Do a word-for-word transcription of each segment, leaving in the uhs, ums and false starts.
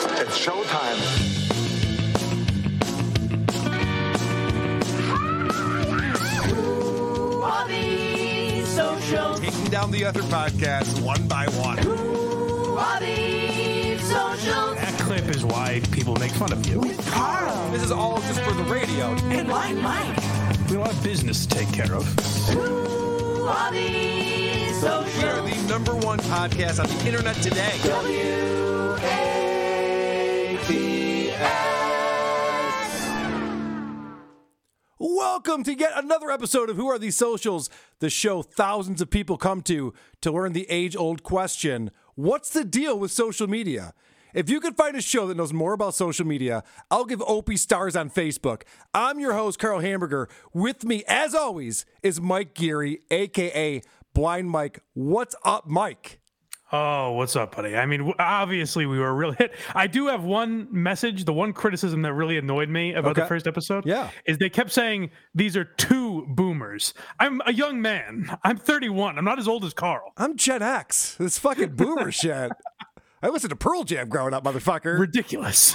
It's showtime. Taking down the other podcasts one by one. Who are these socials? That clip is why people make fun of you. With Karl. This is all just for the radio. And Blind Mike. We don't have business to take care of. Who are these socials? We are the number one podcast on the internet today. W A T S. Welcome to yet another episode of Who Are These Socials, the show thousands of people come to to learn the age-old question, what's the deal with social media? If you could find a show that knows more about social media, I'll give Opie stars on Facebook. I'm your host, Karl Hamburger. With me, as always, is Mike Geary, a k a. Blind Mike. What's up, Mike? Oh, what's up, buddy? I mean, obviously we were really hit. I do have one message. The one criticism that really annoyed me about okay. the first episode yeah. is they kept saying, these are two boomers. I'm a young man. I'm thirty-one. I'm not as old as Karl. I'm Gen X. This fucking boomer shit. I listened to Pearl Jam growing up, motherfucker. Ridiculous.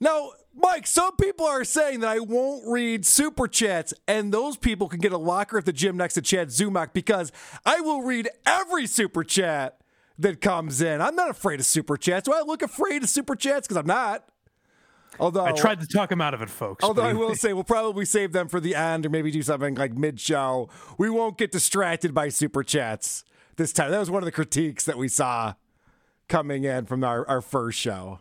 Now, Mike, some people are saying that I won't read Super Chats, and those people can get a locker at the gym next to Chad Zumach because I will read every Super Chat that comes in. I'm not afraid of Super Chats. Do I look afraid of Super Chats? Because I'm not. Although I tried to talk him out of it, folks. Although I will say we'll probably save them for the end or maybe do something like mid-show. We won't get distracted by Super Chats this time. That was one of the critiques that we saw coming in from our, our first show.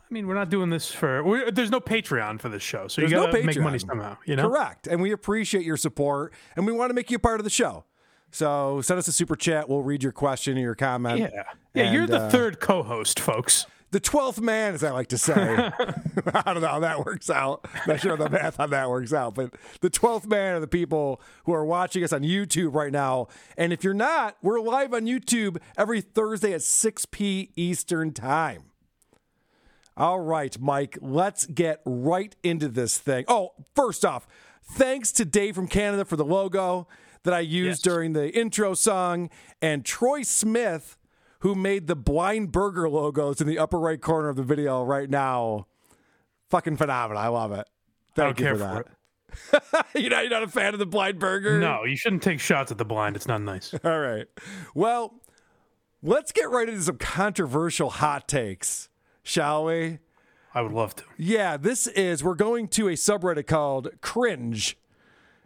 I mean, we're not doing this for... We're, there's no Patreon for this show, so there's you got to no make money somehow. You know? Correct. And we appreciate your support, and we want to make you a part of the show. So send us a super chat. We'll read your question or your comment. Yeah, yeah. And, you're the uh, third co-host, folks. The twelfth man, as I like to say. I don't know how that works out. Not sure the math on that works out. But the twelfth man are the people who are watching us on YouTube right now. And if you're not, we're live on YouTube every Thursday at six p.m. Eastern time. All right, Mike, let's get right into this thing. Oh, first off, thanks to Dave from Canada for the logo that I used yes. during the intro song, and Troy Smith, who made the Blind Burger logos in the upper right corner of the video right now. Fucking phenomenal. I love it. Thank you for that. For you're, not, you're not a fan of the Blind Burger? No, you shouldn't take shots at the blind. It's not nice. All right. Well, let's get right into some controversial hot takes, shall we? I would love to. Yeah, this is, we're going to a subreddit called Cringe.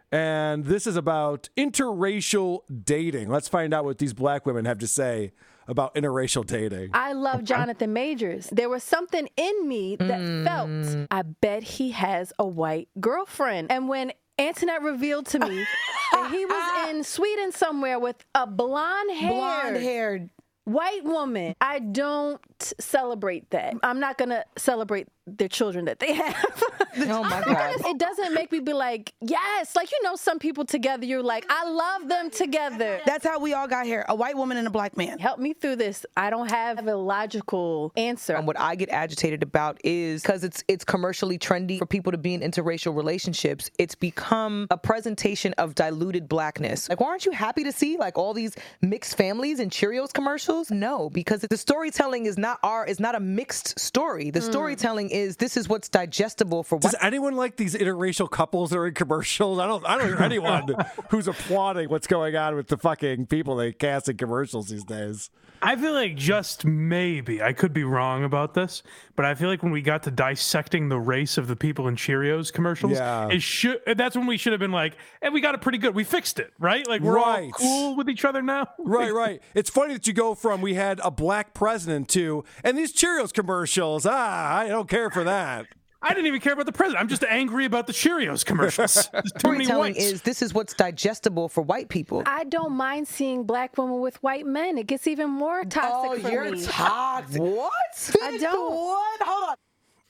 And this is about interracial dating. Let's find out what these black women have to say about interracial dating. I love Jonathan Majors. There was something in me that mm. felt, I bet he has a white girlfriend. And when Antoinette revealed to me that he was in Sweden somewhere with a blonde-haired, blonde-haired white woman, I don't celebrate that. I'm not going to celebrate their children that they have. Oh my God. It doesn't make me be like, yes. Like, you know, some people together, you're like, I love them together. That's how we all got here. A white woman and a black man. Help me through this. I don't have a logical answer. And what I get agitated about is because it's it's commercially trendy for people to be in interracial relationships. It's become a presentation of diluted blackness. Like, well, aren't you happy to see like all these mixed families and Cheerios commercials? No, because the storytelling is not our, it's not a mixed story. The mm. storytelling is this is what's digestible for white. Does anyone like these interracial couples that are in commercials? I don't I don't hear anyone who's applauding what's going on with the fucking people they cast in commercials these days. I feel like just maybe, I could be wrong about this, but I feel like when we got to dissecting the race of the people in Cheerios commercials, yeah. it should, that's when we should have been like, hey, we got it pretty good. We fixed it, right? Like, we're right. all cool with each other now. Right, right. It's funny that you go from we had a black president to, and these Cheerios commercials, ah, I don't care for that. I didn't even care about the president. I'm just angry about the Cheerios commercials. Storytelling is this is what's digestible for white people. I don't mind seeing black women with white men. It gets even more toxic. Oh, for you're me. Toxic. What? I don't. What? Hold on.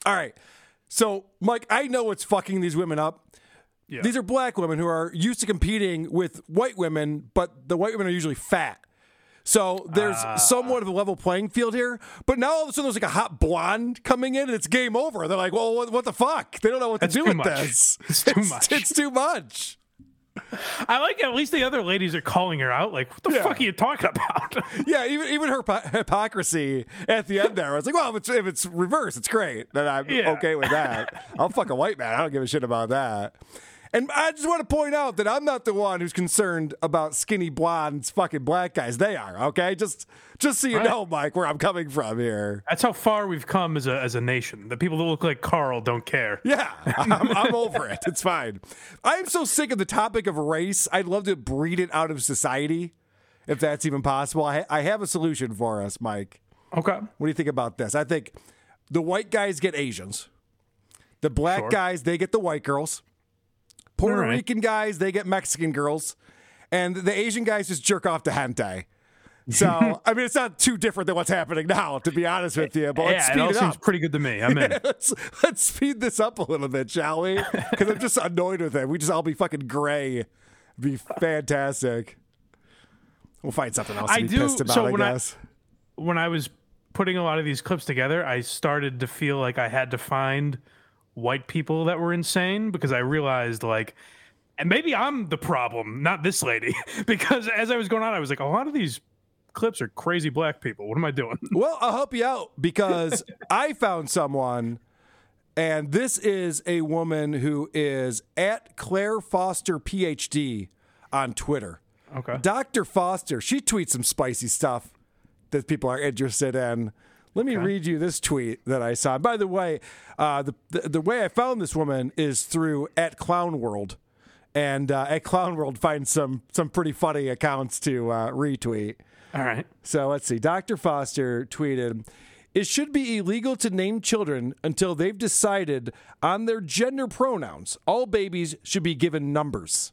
All right. So, Mike, I know what's fucking these women up. Yeah. These are black women who are used to competing with white women, but the white women are usually fat. So there's uh, somewhat of a level playing field here, but now all of a sudden there's like a hot blonde coming in and it's game over. They're like, well, what, what the fuck? They don't know what to do with much. This. It's too it's, much. It's too much. I like at least the other ladies are calling her out. Like, what the yeah. fuck are you talking about? yeah, even even her po- hypocrisy at the end there. I was like, well, if it's, if it's reverse, it's great. Then I'm yeah. okay with that. I'll fuck a white man. I don't give a shit about that. And I just want to point out that I'm not the one who's concerned about skinny blondes, fucking black guys. They are, okay? Just just so you right. know, Mike, where I'm coming from here. That's how far we've come as a as a nation. The people that look like Carl don't care. Yeah, I'm, I'm over it. It's fine. I am so sick of the topic of race. I'd love to breed it out of society, if that's even possible. I, ha- I have a solution for us, Mike. Okay. What do you think about this? I think the white guys get Asians. The black sure. guys, they get the white girls. Puerto right. Rican guys, they get Mexican girls. And the Asian guys just jerk off to hentai. So, I mean, it's not too different than what's happening now, to be honest with you. But yeah, let's speed it up. Yeah, it all seems pretty good to me. I'm in. Yeah, let's, let's speed this up a little bit, shall we? Because I'm just annoyed with it. We just all be fucking gray. It'd be fantastic. We'll find something else to I be do, pissed about, so I when guess. I, when I was putting a lot of these clips together, I started to feel like I had to find white people that were insane, because I realized, like, and maybe I'm the problem, not this lady, because as I was going on, I was like, a lot of these clips are crazy black people. What am I doing? Well, I'll help you out, because I found someone, and this is a woman who is at Claire Foster, P H D on Twitter. Okay. Doctor Foster, she tweets some spicy stuff that people are interested in. Let me okay. read you this tweet that I saw. By the way, uh, the, the the way I found this woman is through at Clownworld, and uh, at Clownworld finds some some pretty funny accounts to uh, retweet. All right. So let's see. Doctor Foster tweeted, "It should be illegal to name children until they've decided on their gender pronouns. All babies should be given numbers."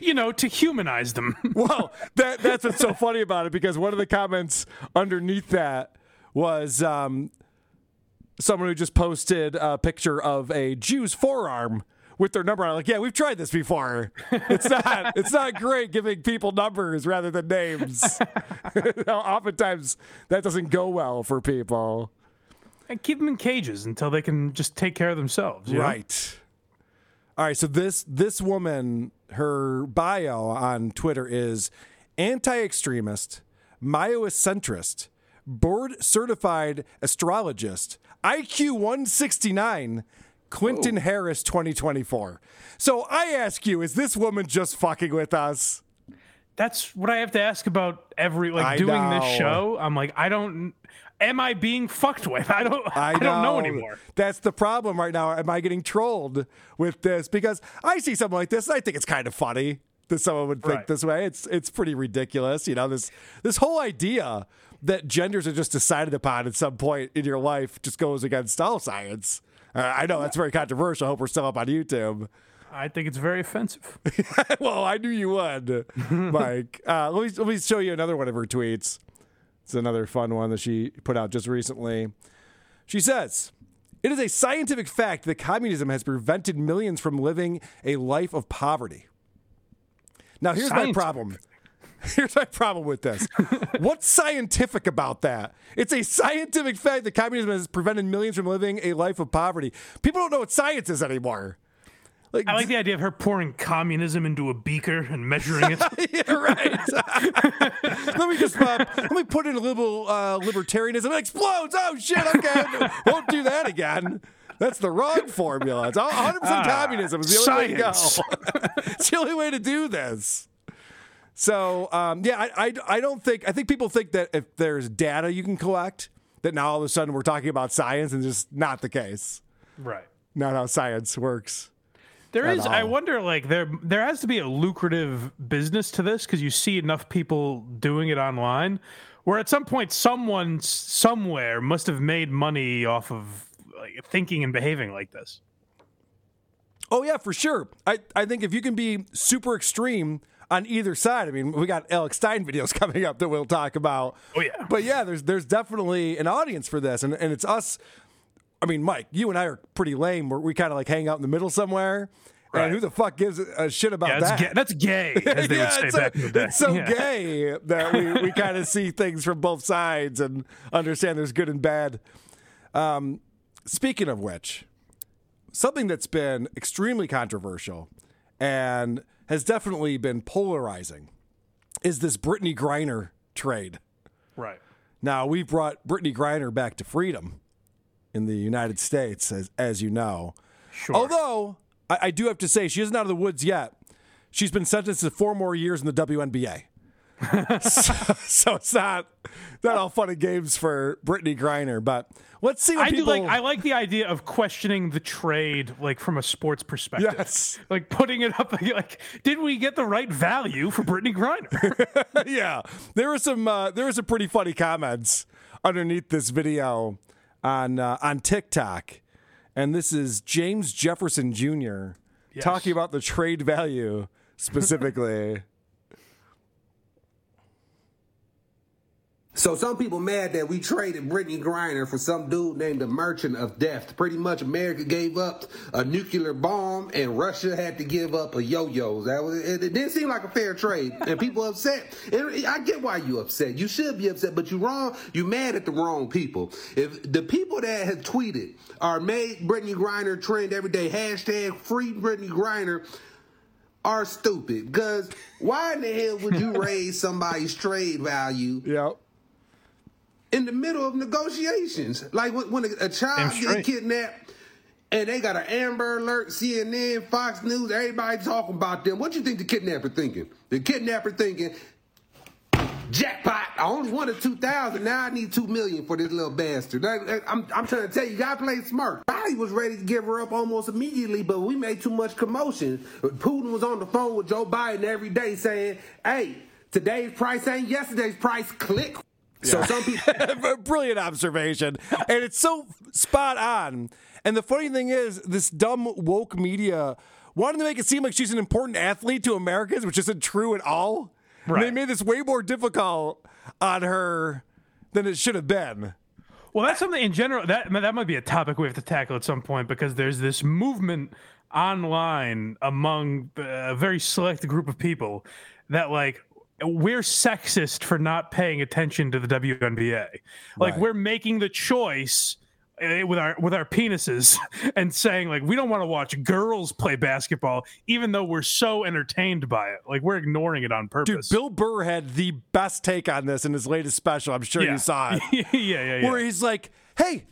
You know, to humanize them. Well, that, that's what's so funny about it, because one of the comments underneath that was um, someone who just posted a picture of a Jew's forearm with their number on it. Like, yeah, we've tried this before. It's not it's not great giving people numbers rather than names. Oftentimes, that doesn't go well for people. And keep them in cages until they can just take care of themselves. Right. Know? All right, so this this woman, her bio on Twitter is anti-extremist, myocentrist, board-certified astrologist, I Q one sixty-nine, Clinton Whoa. Harris twenty twenty-four. So I ask you, is this woman just fucking with us? That's what I have to ask about every, like, I doing know. This show. I'm like, I don't... Am I being fucked with? I don't I, I know. don't know anymore. That's the problem right now. Am I getting trolled with this? Because I see something like this, and I think it's kind of funny that someone would think right. this way. It's it's pretty ridiculous. You know, this this whole idea that genders are just decided upon at some point in your life just goes against all science. Uh, I know that's very controversial. I hope we're still up on YouTube. I think it's very offensive. Well, I knew you would, Mike. Uh, let me, let me show you another one of her tweets. It's another fun one that she put out just recently. She says, "It is a scientific fact that communism has prevented millions from living a life of poverty." Now, here's scientific. my problem. Here's my problem with this. What's scientific about that? It's a scientific fact that communism has prevented millions from living a life of poverty. People don't know what science is anymore. Like, I like the idea of her pouring communism into a beaker and measuring it. Yeah, right. Let me just uh, let me put in a little uh, libertarianism. It explodes. Oh shit! Okay, won't do that again. That's the wrong formula. It's one hundred percent uh, communism is the only science. way to go. It's the only way to do this. So um, yeah, I, I I don't think I think people think that if there's data you can collect, that now all of a sudden we're talking about science, and just not the case. Right. Not how science works. There is, I wonder, like, there there has to be a lucrative business to this, because you see enough people doing it online, where at some point someone somewhere must have made money off of, like, thinking and behaving like this. Oh, yeah, for sure. I, I think if you can be super extreme on either side, I mean, we got Alex Stein videos coming up that we'll talk about. Oh, yeah. But, yeah, there's there's definitely an audience for this, and, and it's us. I mean, Mike, you and I are pretty lame. We're, we kind of like hang out in the middle somewhere. Right. And who the fuck gives a shit about yeah, that? Ga- that's gay, as they yeah, would say back in the day. It's so yeah. gay that we, we kind of see things from both sides and understand there's good and bad. Um, speaking of which, something that's been extremely controversial and has definitely been polarizing is this Brittney Griner trade. Right. Now, we've brought Brittney Griner back to freedom in the United States, as, as you know. Sure. Although, I, I do have to say, she isn't out of the woods yet. She's been sentenced to four more years in the W N B A. so, so it's not not all fun and games for Brittney Griner, but let's see what I people... do like I like the idea of questioning the trade, like from a sports perspective. Yes. Like putting it up like, did we get the right value for Brittney Griner? Yeah. There were some uh, there were some pretty funny comments underneath this video on uh, on TikTok. And this is James Jefferson Junior Yes. talking about the trade value specifically. So some people mad that we traded Brittney Griner for some dude named the Merchant of Death. Pretty much America gave up a nuclear bomb and Russia had to give up a yo-yo. That was, it, it didn't seem like a fair trade. And people upset. And I get why you upset. You should be upset, but you're wrong. You're mad at the wrong people. If the people that have tweeted or made Brittney Griner trend every day, hashtag free Brittney Griner, are stupid. Because why in the hell would you raise somebody's trade value? Yep. In the middle of negotiations, like when, when a, a child gets kidnapped and they got an Amber Alert, C N N, Fox News, everybody talking about them. What do you think the kidnapper thinking? The kidnapper thinking, jackpot! I only wanted two thousand. Now I need two million for this little bastard. I, I'm, I'm trying to tell you, y'all played smart. I was ready to give her up almost immediately, but we made too much commotion. Putin was on the phone with Joe Biden every day saying, "Hey, today's price ain't yesterday's price." Click. So some people, brilliant observation, and it's so spot on. And the funny thing is, this dumb woke media wanted to make it seem like she's an important athlete to Americans, which isn't true at all. Right. They made this way more difficult on her than it should have been. Well, that's something in general that that might be a topic we have to tackle at some point, because there's this movement online among a very select group of people that like. We're sexist for not paying attention to the W N B A. Like right. We're making the choice with our with our penises and saying like we don't want to watch girls play basketball, even though we're so entertained by it. Like we're ignoring it on purpose. Dude, Bill Burr had the best take on this in his latest special. I'm sure yeah. you saw it. yeah, yeah, yeah. Where he's like, "Hey,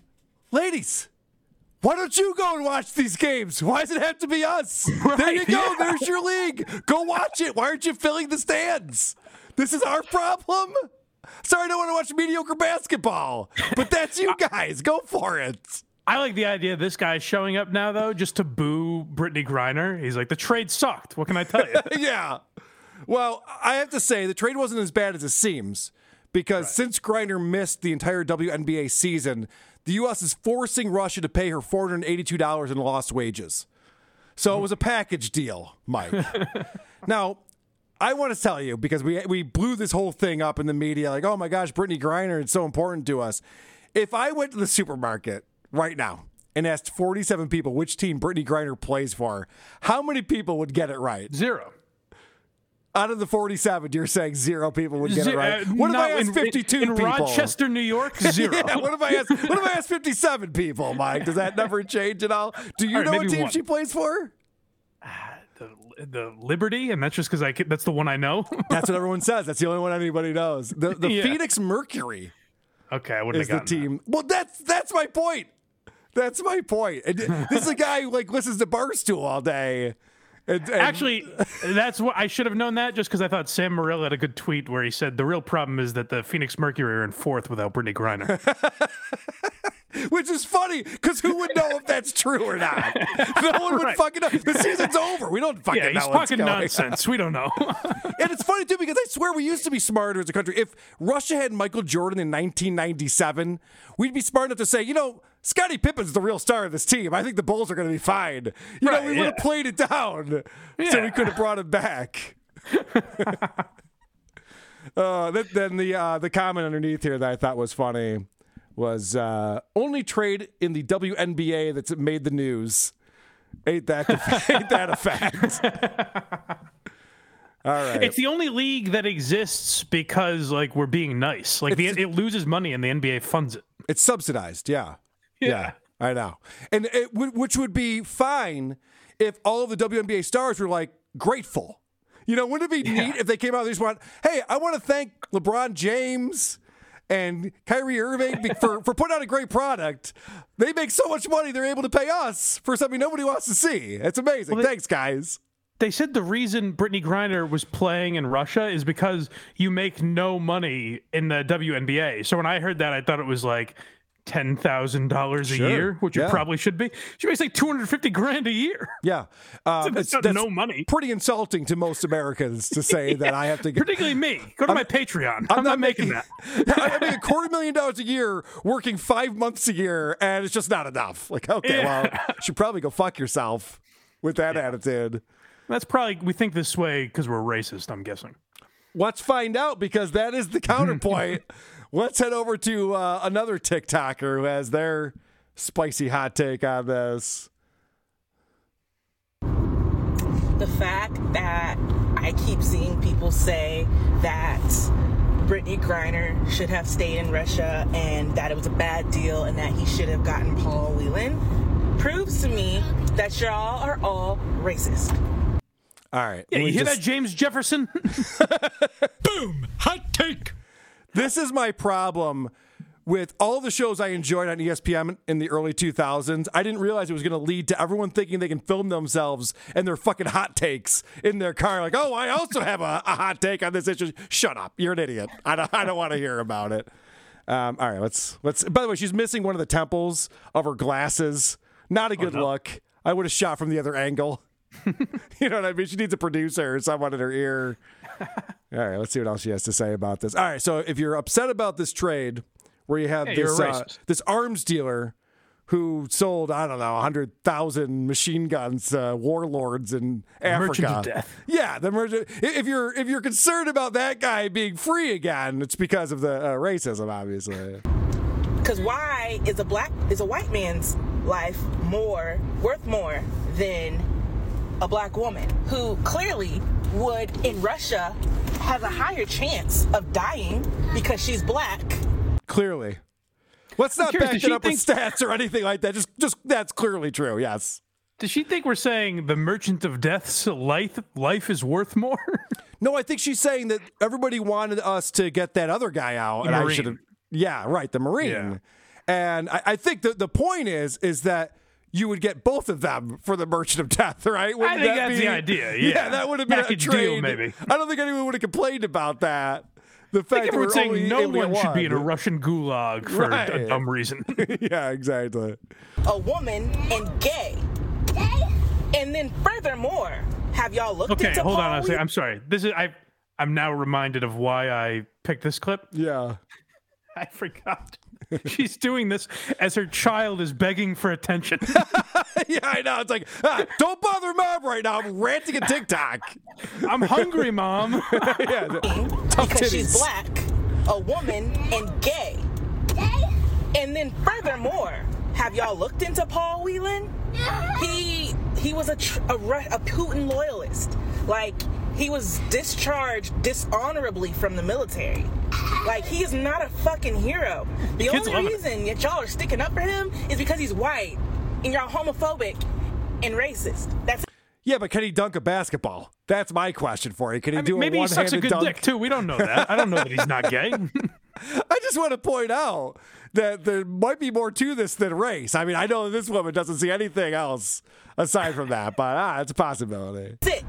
ladies. Why don't you go and watch these games? Why does it have to be us? Right, there you go. Yeah. There's your league. Go watch it. Why aren't you filling the stands? This is our problem? Sorry, I don't want to watch mediocre basketball, but that's you guys. Go for it." I like the idea of this guy showing up now, though, just to boo Brittney Griner. He's like, the trade sucked. What can I tell you? Yeah. Well, I have to say the trade wasn't as bad as it seems, because right. since Griner missed the entire W N B A season, the U S is forcing Russia to pay her four hundred eighty-two dollars in lost wages. So it was a package deal, Mike. Now, I want to tell you, because we we blew this whole thing up in the media, like, oh my gosh, Brittney Griner is so important to us. If I went to the supermarket right now and asked forty-seven people which team Brittney Griner plays for, how many people would get it right? Zero. Out of the forty-seven, you're saying zero people would get it right. What if I asked fifty-two people? In Rochester, New York, zero. Yeah, what if I asked, what if I asked fifty-seven people, Mike? Does that number change at all? Do you all right, know what team one. she plays for? Uh, the, the Liberty, and that's just because I that's the one I know. That's what everyone says. That's the only one anybody knows. The, the yeah. Phoenix Mercury. Okay, I wouldn't is have the team. That. Well, that's that's my point. That's my point. And this is a guy who like listens to Barstool all day. And, and Actually, that's what I should have known that just because I thought Sam Morril had a good tweet where he said the real problem is that the Phoenix Mercury are in fourth without Brittney Griner. Which is funny because who would know if that's true or not? No one would right. fucking know. The season's over. We don't fucking yeah, know. It's fucking going. nonsense. We don't know. And it's funny too because I swear we used to be smarter as a country. If Russia had Michael Jordan in nineteen ninety-seven, we'd be smart enough to say, you know, Scottie Pippen's the real star of this team. I think the Bulls are going to be fine. You right, know, we yeah. would have played it down, yeah. so we could have brought him back. uh, that, then the uh, the comment underneath here that I thought was funny was uh, only trade in the W N B A that's made the news. Ain't that the, ain't that a fact? All right. It's the only league that exists because like we're being nice. Like the, it loses money and the N B A funds it. It's subsidized. Yeah. Yeah. I know. And it, which would be fine if all of the W N B A stars were, like, grateful. You know, wouldn't it be yeah. neat if they came out and they just went, hey, I want to thank LeBron James and Kyrie Irving for, for putting out a great product. They make so much money, they're able to pay us for something nobody wants to see. It's amazing. Well, they, Thanks, guys. They said the reason Brittney Griner was playing in Russia is because you make no money in the W N B A. So when I heard that, I thought it was like ten thousand dollars a sure. year, which yeah. it probably should be. She makes like two hundred fifty grand a year. Yeah. Uh, that's, that's, that's no money. Pretty insulting to most Americans to say yeah. that I have to get. Particularly me. Go to I'm, my Patreon. I'm, I'm not, not making, making that. I make a quarter million dollars a year working five months a year, and it's just not enough. Like, okay, yeah. well, you should probably go fuck yourself with that yeah. attitude. That's probably, we think this way because we're racist, I'm guessing. Let's find out, because that is the counterpoint. Let's head over to uh, another TikToker who has their spicy hot take on this. The fact that I keep seeing people say that Brittney Griner should have stayed in Russia and that it was a bad deal and that he should have gotten Paul Whelan proves to me that y'all are all racist. All right. Yeah, you hear just... that, James Jefferson? Boom! Hot take! This is my problem with all the shows I enjoyed on E S P N in the early two thousands. I didn't realize it was going to lead to everyone thinking they can film themselves and their fucking hot takes in their car. Like, oh, I also have a, a hot take on this issue. Shut up. You're an idiot. I don't, I don't want to hear about it. Um, all right. Let's, let's, by the way, she's missing one of the temples of her glasses. Not a good oh, no. look. I would have shot from the other angle. You know what I mean? She needs a producer or someone in her ear. All right, let's see what else she has to say about this. All right, so if you're upset about this trade where you have yeah, this uh, this arms dealer who sold, I don't know, one hundred thousand machine guns to uh, warlords in Africa. Merchant of death. Yeah, the merchant. If you're, if you're concerned about that guy being free again, it's because of the uh, racism, obviously. Because why is a black is a white man's life more worth more than a black woman who clearly would, in Russia, has a higher chance of dying because she's black. Clearly. Let's not back it up think... with stats or anything like that. Just, just that's clearly true, yes. Does she think we're saying the merchant of death's life, life is worth more? No, I think she's saying that everybody wanted us to get that other guy out. And I should have, yeah, right, the Marine. Yeah. And I, I think the, the point is, is that you would get both of them for the merchant of death, right? Wouldn't I think that that's be, the idea. Yeah, yeah, that would have been Back a trade. Deal, maybe. I don't think anyone would have complained about that. The fact that we're saying no one should be in a Russian gulag for right. a dumb reason. Yeah, exactly. A woman and gay, and then furthermore, have y'all looked? Okay, into hold Paul on. A second. I'm sorry. This is I. I'm now reminded of why I picked this clip. Yeah, I forgot. She's doing this as her child is begging for attention. Yeah, I know. It's like, ah, don't bother mom right now. I'm ranting at TikTok. I'm hungry, mom. Yeah, because she's black, a woman, and gay. And then furthermore, have y'all looked into Paul Whelan? He he was a, tr- a, Ru- a Putin loyalist. Like, he was discharged dishonorably from the military. Like, he is not a fucking hero. The Kids only reason that y'all are sticking up for him is because he's white, and y'all homophobic and racist. That's yeah, but can he dunk a basketball? That's my question for you. Can he I do mean, a maybe one-handed dunk? Maybe he sucks a good dunk? Dick, too. We don't know that. I don't know that he's not gay. I just want to point out that there might be more to this than race. I mean, I know this woman doesn't see anything else aside from that, but ah, it's a possibility. That's it.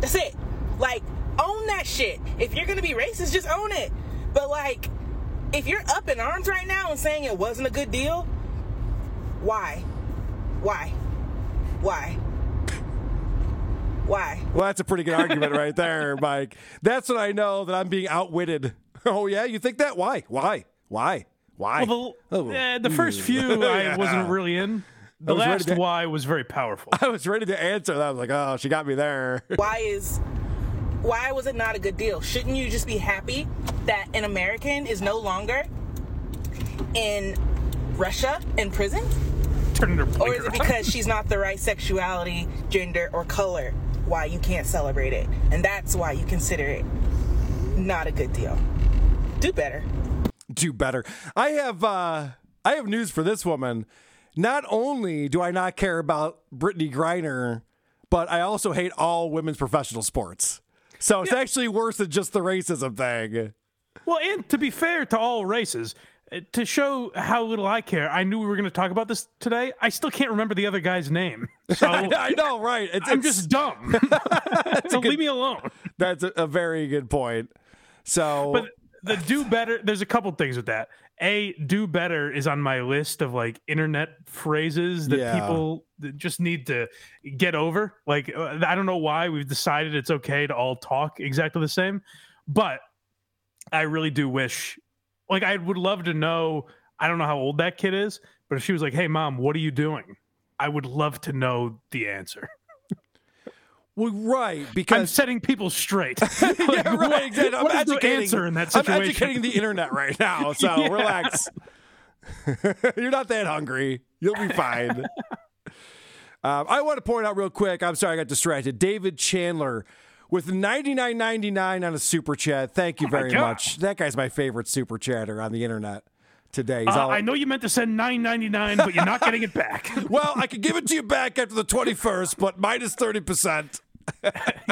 That's it. Like, own that shit. If you're going to be racist, just own it. But, like, if you're up in arms right now and saying it wasn't a good deal, why? Why? Why? Why? Well, that's a pretty good argument right there, Mike. That's when I know that I'm being outwitted. Oh, yeah? You think that? Why? Why? Why? Why? Well, the, oh. eh, the first few yeah. I wasn't really in. The last to, why was very powerful. I was ready to answer that. I was like, oh, she got me there. Why is... Why was it not a good deal? Shouldn't you just be happy that an American is no longer in Russia in prison? Turn her or is it because she's not the right sexuality, gender, or color why you can't celebrate it? And that's why you consider it not a good deal. Do better. Do better. I have uh, I have news for this woman. not only do I not care about Brittney Griner, but I also hate all women's professional sports. So it's yeah. actually worse than just the racism thing. Well, and to be fair to all races, to show how little I care, I knew we were going to talk about this today. I still can't remember the other guy's name. So I know, right? It's, I'm it's... just dumb. So good... leave me alone. That's a, a very good point. So, but the do better. There's a couple things with that. A do better is on my list of like internet phrases that yeah. people just need to get over. Like, I don't know why we've decided it's okay to all talk exactly the same, but I really do wish, like, I would love to know. I don't know how old that kid is, but if she was like, "Hey mom, what are you doing?" I would love to know the answer. Well, right, because I'm setting people straight. Like, yeah, right, exactly. What, I'm what is the answer in that situation? I'm educating the internet right now, so yeah. relax. You're not that hungry. You'll be fine. um, I want to point out real quick. I'm sorry, I got distracted. David Chandler with ninety-nine ninety-nine on a super chat. Thank you very oh much. That guy's my favorite super chatter on the internet today. He's uh, all... I know you meant to send nine ninety-nine, but you're not getting it back. Well, I could give it to you back after the twenty-first, but minus thirty percent.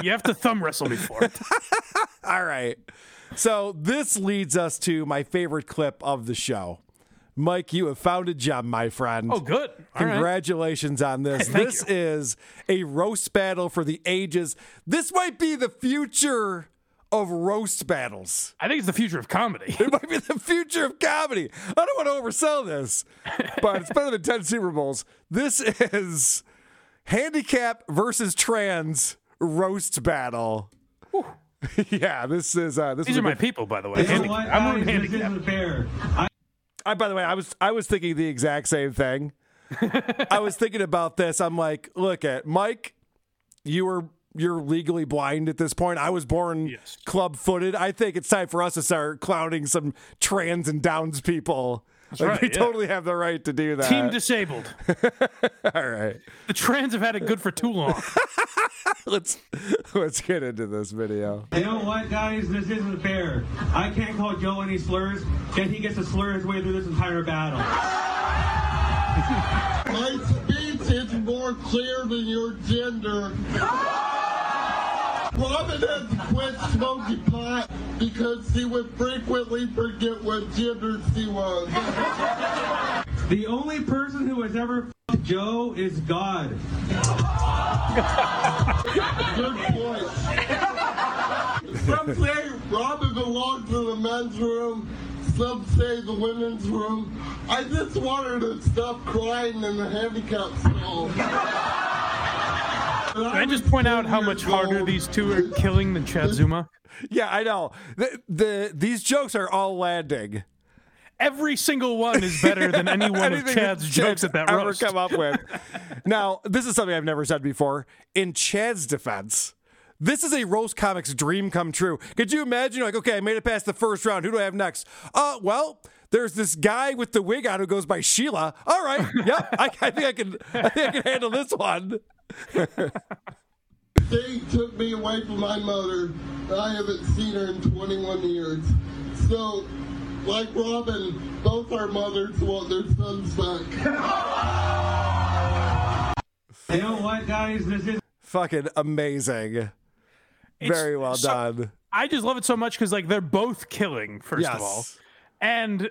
You have to thumb wrestle me for it. All right. So this leads us to my favorite clip of the show. Mike, you have found a gem, my friend. Oh, good. All Congratulations right. on this. Hey, this you. is a roast battle for the ages. This might be the future of roast battles. I think it's the future of comedy. It might be the future of comedy. I don't want to oversell this, but it's better than ten Super Bowls. This is handicap versus trans roast battle. Whew. Yeah, this is uh, this. These is are my people, by the way. Handicap. What? I'm on handicap. I, I, by the way, I was I was thinking the exact same thing. I was thinking about this. I'm like, look at Mike. You were you're legally blind at this point. I was born yes. club-footed. I think it's time for us to start clowning some trans and downs people. Like, right, we yeah. totally have the right to do that. Team disabled. All right. The trans have had it good for too long. let's let's get into this video. You know what, guys? This isn't fair. I can't call Joe any slurs, yet he gets to slur his way through this entire battle. My speech is more clear than your gender. Robin had to quit smoking pot because she would frequently forget what gender she was. The only person who has ever f***ed Joe is God. Good point. Some say Robin belonged to the men's room. Some say the women's room. I just wanted to stop crying in the handicap stall. Can I just point out how much harder these two are killing than Chad Zumach? Yeah, I know. The, the, these jokes are all landing. Every single one is better than any one of Chad's jokes at that roast. Ever come up with. Now, this is something I've never said before. In Chad's defense, this is a roast comic's dream come true. Could you imagine, like, okay, I made it past the first round. Who do I have next? Uh, well... There's this guy with the wig on who goes by Sheila. All right. Yep. I, I think I can I think I can handle this one. They took me away from my mother. I haven't seen her in twenty-one years. So, like Robin, both our mothers want their sons back. You know what, guys? This is fucking amazing. It's Very well so, done. I just love it so much because, like, they're both killing, first yes. of all. And,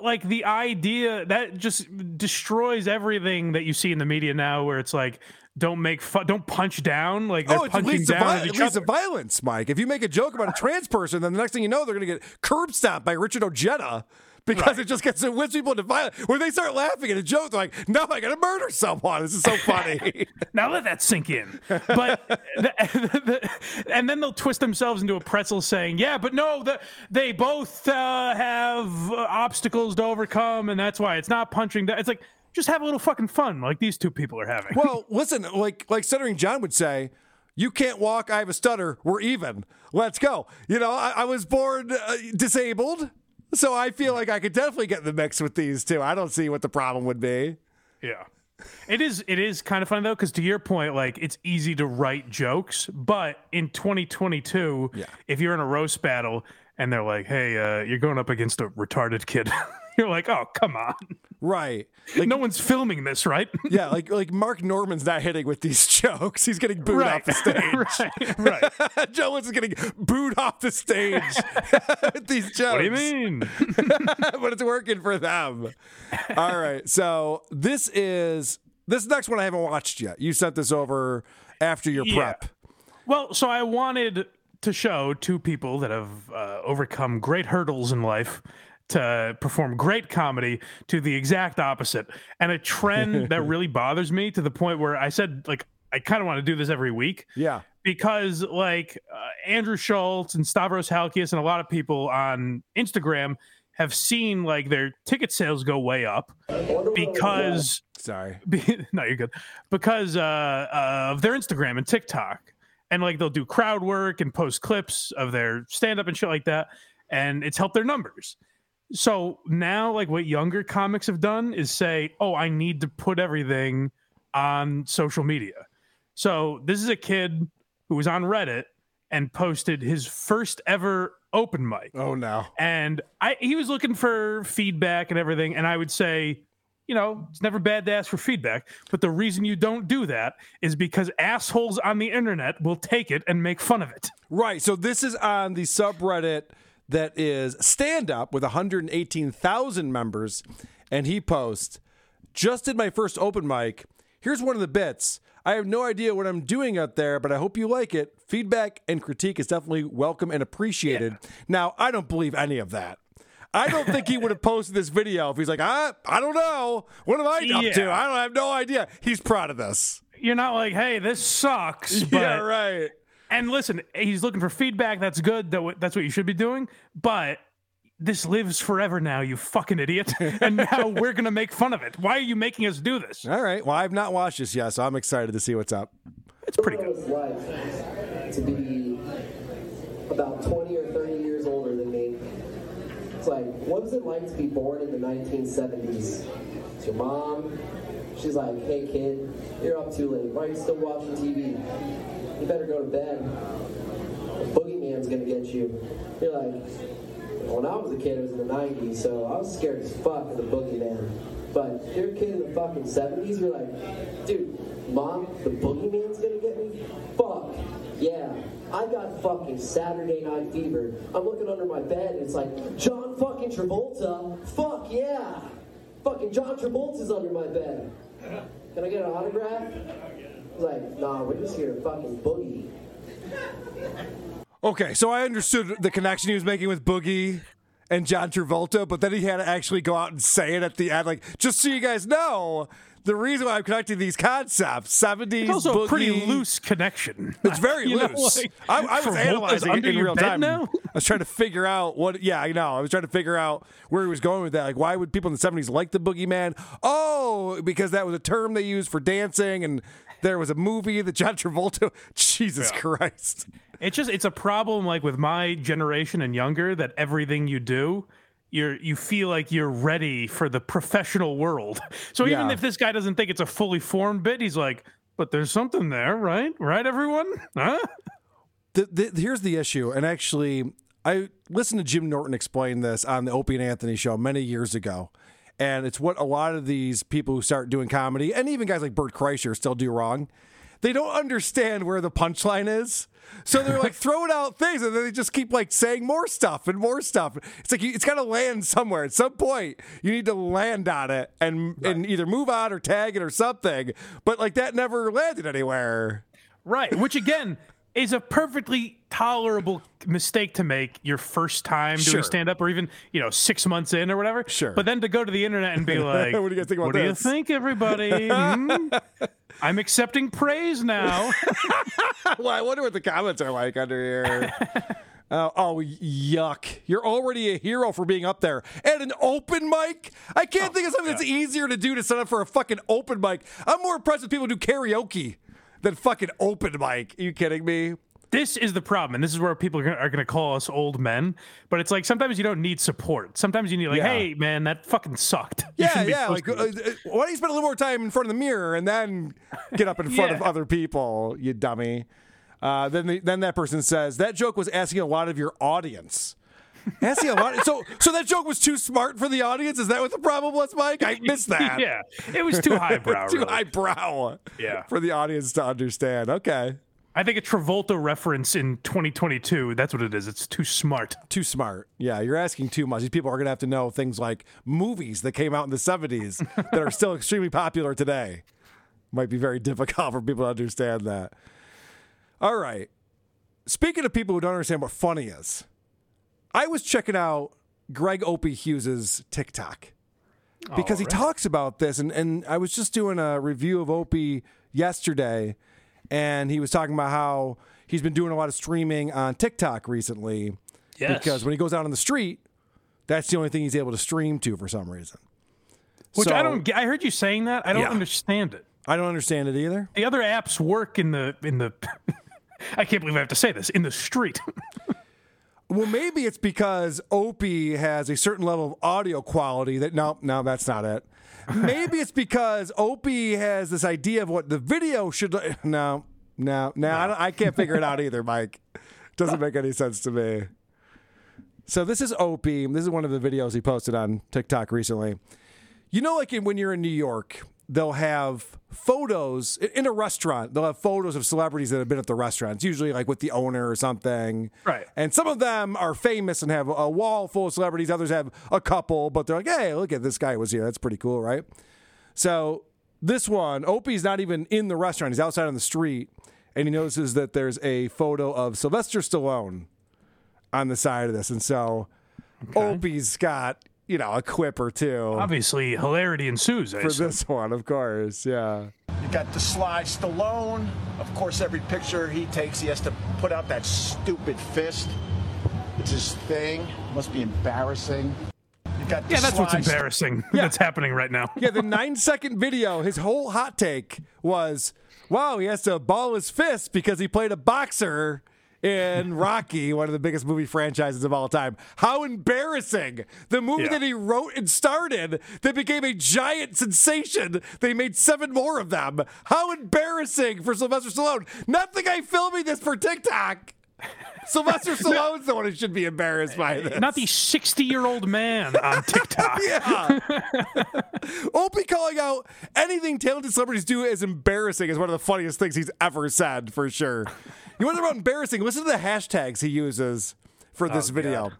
like, the idea that just destroys everything that you see in the media now, where it's like, don't make fun, don't punch down. Like, they're oh, punching leads down. Vi- at each it leads other. to violence, Mike. If you make a joke about a trans person, then the next thing you know, they're going to get curb stomped by Richard Ojeda because right. it just gets it whips people into violence. When they start laughing at a joke, they're like, no, I got to murder someone. This is so funny. Now let that sink in. But the, the, the, and then they'll twist themselves into a pretzel saying, yeah, but no, the, they both uh, have uh, obstacles to overcome, and that's why it's not punching. It's like, just have a little fucking fun like these two people are having. Well, listen, like like Stuttering John would say, you can't walk, I have a stutter, we're even. Let's go. You know, I, I was born uh, disabled, so I feel like I could definitely get in the mix with these two. I don't see what the problem would be. Yeah. It is it is kind of funny, though, because to your point, like, it's easy to write jokes, but in twenty twenty-two, yeah. if you're in a roast battle and they're like, hey, uh, you're going up against a retarded kid, you're like, oh, come on. Right. Like, no one's filming this, right? Yeah, like like Mark Norman's not hitting with these jokes. He's getting booed right. off the stage. right, right. Joe List is getting booed off the stage with these jokes. What do you mean? But it's working for them. All right, so this is, this next one I haven't watched yet. You sent this over after your yeah. prep. Well, so I wanted to show two people that have uh, overcome great hurdles in life to perform great comedy to the exact opposite, and a trend that really bothers me to the point where I said, like, I kind of want to do this every week. Yeah. Because like uh, Andrew Schultz and Stavros Halkias and a lot of people on Instagram have seen like their ticket sales go way up because sorry, be, no, you're good because uh, uh, of their Instagram and TikTok, and like they'll do crowd work and post clips of their stand up and shit like that, and it's helped their numbers. So now, like, what younger comics have done is say, oh, I need to put everything on social media. So this is a kid who was on Reddit and posted his first ever open mic. Oh, no. And I, he was looking for feedback and everything. And I would say, you know, it's never bad to ask for feedback. But the reason you don't do that is because assholes on the internet will take it and make fun of it. Right. So this is on the subreddit that is stand-up with one hundred eighteen thousand members, and he posts, just did my first open mic. Here's one of the bits. I have no idea what I'm doing out there, but I hope you like it. Feedback and critique is definitely welcome and appreciated. Yeah. Now, I don't believe any of that. I don't think he would have posted this video if he's like, I, I don't know. What am I up yeah. to? I don't I have no idea. He's proud of this. You're not like, hey, this sucks. But- yeah, right. And listen, he's looking for feedback. That's good. That's what you should be doing. But this lives forever now, you fucking idiot. And now we're going to make fun of it. Why are you making us do this? All right. Well, I've not watched this yet, so I'm excited to see what's up. It's pretty good. It's like to be about twenty or thirty years older than me. It's like, what was it like to be born in the nineteen seventies? It's your mom. She's like, hey, kid, you're up too late. Why are you still watching T V? You better go to bed. The boogeyman's gonna get you. You're like, when I was a kid, it was in the nineties, so I was scared as fuck of the boogeyman. But if you're a kid in the fucking seventies, you're like, dude, mom, the boogeyman's gonna get me? Fuck, yeah. I got fucking Saturday Night Fever. I'm looking under my bed, and it's like, John fucking Travolta? Fuck, yeah. Fucking John Travolta's under my bed. Can I get an autograph? Like, nah, we're just here to fucking boogie. Okay, so I understood the connection he was making with Boogie and John Travolta, but then he had to actually go out and say it at the end, like, just so you guys know, the reason why I'm connecting these concepts, seventies, it's also Boogie, a pretty loose connection. It's very you loose. Know, like, I, I was analyzing it in real time. Now? I was trying to figure out what, yeah, I know. I was trying to figure out where he was going with that. Like, why would people in the seventies like the boogeyman? Oh, because that was a term they used for dancing, and there was a movie that John Travolta, Jesus yeah. Christ. It's just, it's a problem, like, with my generation and younger, that everything you do, You're, you feel like you're ready for the professional world. So even yeah. if this guy doesn't think it's a fully formed bit, he's like, but there's something there, right? Right, everyone? Huh? The, the, here's the issue. And actually, I listened to Jim Norton explain this on the Opie and Anthony show many years ago. And it's what a lot of these people who start doing comedy, and even guys like Bert Kreischer still do wrong. They don't understand where the punchline is. So they're like throwing out things, and then they just keep like saying more stuff and more stuff. It's like you, it's got to land somewhere. At some point, you need to land on it and right. and either move on or tag it or something. But like that never landed anywhere. Right, which again is a perfectly tolerable mistake to make your first time doing sure. stand up, or even, you know, six months in or whatever. Sure. But then to go to the internet and be like, what do you guys think about what this? Do you think, everybody? Hmm? I'm accepting praise now. Well, I wonder what the comments are like under here. uh, oh, yuck. You're already a hero for being up there. And an open mic? I can't oh, think of something yeah. that's easier to do to set up for a fucking open mic. I'm more impressed with people who do karaoke than fucking open mic. Are you kidding me? This is the problem, and this is where people are going to call us old men, but it's like sometimes you don't need support. Sometimes you need, like, yeah. hey, man, that fucking sucked. Yeah, yeah. Like, uh, why don't you spend a little more time in front of the mirror and then get up in front yeah. of other people, you dummy? Uh, then, the, then that person says, that joke was asking a lot of your audience. Has he a lot? So, so that joke was too smart for the audience? Is that what the problem was, Mike? I missed that. Yeah, it was too highbrow. too really. highbrow yeah. for the audience to understand. Okay. I think a Travolta reference in twenty twenty-two, that's what it is. It's too smart. Too smart. Yeah, you're asking too much. These people are going to have to know things like movies that came out in the seventies that are still extremely popular today. Might be very difficult for people to understand that. All right. Speaking of people who don't understand what funny is, I was checking out Greg Opie Hughes' TikTok because right. he talks about this. And, and I was just doing a review of Opie yesterday, and he was talking about how he's been doing a lot of streaming on TikTok recently. Yes. Because when he goes out on the street, that's the only thing he's able to stream to for some reason. Which so, I don't get. I heard you saying that. I don't yeah. understand it. I don't understand it either. The other apps work in the in the I can't believe I have to say this, in the street. Well, maybe it's because Opie has a certain level of audio quality that no, no, that's not it. Maybe it's because Opie has this idea of what the video should. No, no, no. no. I, don't, I can't figure it out either, Mike. Doesn't make any sense to me. So this is Opie. This is one of the videos he posted on TikTok recently. You know, like when you're in New York, they'll have photos in a restaurant. They'll have photos of celebrities that have been at the restaurant. It's usually like with the owner or something. Right. And some of them are famous and have a wall full of celebrities. Others have a couple, but they're like, hey, look at this guy was here. That's pretty cool, right? So this one, Opie's not even in the restaurant. He's outside on the street, and he notices that there's a photo of Sylvester Stallone on the side of this. And so okay. Opie's got... you know, a quip or two. Obviously, hilarity ensues. I For assume. This one, of course, yeah. You got the sly Stallone. Of course, every picture he takes, he has to put out that stupid fist. It's his thing. It must be embarrassing. You got the yeah, that's sly what's embarrassing st- yeah. that's happening right now. Yeah, the nine-second video, his whole hot take was, wow, he has to ball his fist because he played a boxer in Rocky, one of the biggest movie franchises of all time. How embarrassing. The movie yeah. that he wrote and started that became a giant sensation. They made seven more of them. How embarrassing for Sylvester Stallone. Nothing I filming this for TikTok. Sylvester Stallone's the one who should be embarrassed by this. Not the sixty-year-old man on TikTok. Yeah. Opie calling out anything talented celebrities do is embarrassing is one of the funniest things he's ever said, for sure. You want to talk about embarrassing? Listen to the hashtags he uses for this oh, video. God.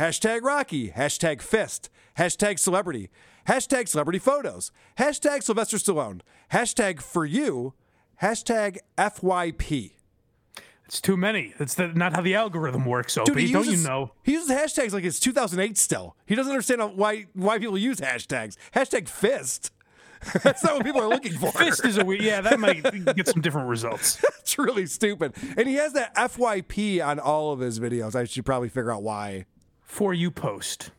Hashtag Rocky. Hashtag Fist. Hashtag Celebrity. Hashtag Celebrity Photos. Hashtag Sylvester Stallone. Hashtag For You. Hashtag F Y P. It's too many. It's the, not how the algorithm works, Opie. Dude, uses, don't you know? He uses hashtags like it's two thousand eight still. He doesn't understand why why people use hashtags. Hashtag fist. That's not what people are looking for. Fist is a weird. Yeah, that might get some different results. It's really stupid. And he has that F Y P on all of his videos. I should probably figure out why. For you post.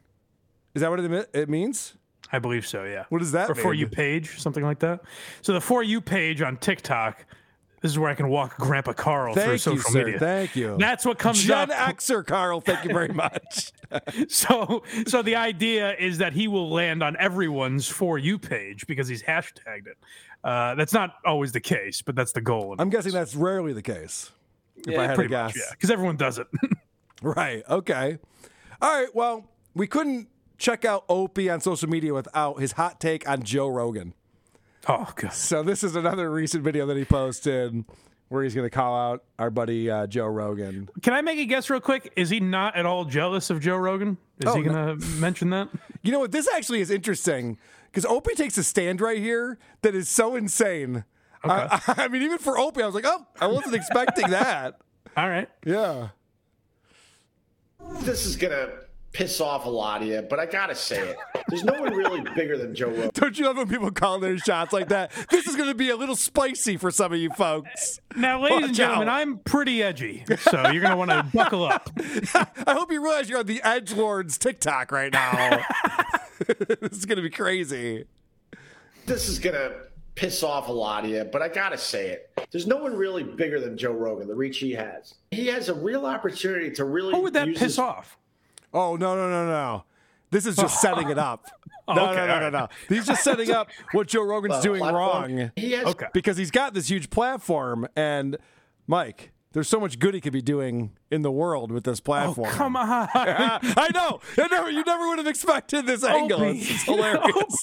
Is that what it means? I believe so, yeah. What does that or mean? Or for you page, something like that. So the for you page on TikTok... this is where I can walk Grandpa Carl thank through social you, media. Thank you. That's what comes Gen up. Gen Xer Carl, thank you very much. so so the idea is that he will land on everyone's For You page because he's hashtagged it. Uh, that's not always the case, but that's the goal. I'm guessing that's rarely the case. If yeah, I had to guess. Yeah, because everyone does it. Right. Okay. All right. Well, we couldn't check out Opie on social media without his hot take on Joe Rogan. Oh, God. So this is another recent video that he posted where he's going to call out our buddy uh, Joe Rogan. Can I make a guess real quick? Is he not at all jealous of Joe Rogan? Is oh, he going to no. mention that? You know what? This actually is interesting because Opie takes a stand right here that is so insane. Okay. Uh, I mean, even for Opie, I was like, oh, I wasn't expecting that. All right. Yeah. This is going to... piss off a lot of you, but I gotta say it. There's no one really bigger than Joe Rogan. Don't you love when people call their shots like that? This is gonna be a little spicy for some of you folks. Now, ladies Watch and gentlemen, out. I'm pretty edgy, so you're gonna want to buckle up. I hope you realize you're on the Edgelords TikTok right now. This is gonna be crazy. This is gonna piss off a lot of you, but I gotta say it. There's no one really bigger than Joe Rogan. The reach he has, he has a real opportunity to really. Who would that piss his- off? Oh, no, no, no, no. This is just setting it up. No, oh, okay, no, no, no, no. He's just setting up what Joe Rogan's uh, doing platform. wrong. He has- okay. Because he's got this huge platform. And, Mike, There's so much good he could be doing in the world with this platform. Oh, come on. I know. I never, you never would have expected this angle. It's, it's hilarious.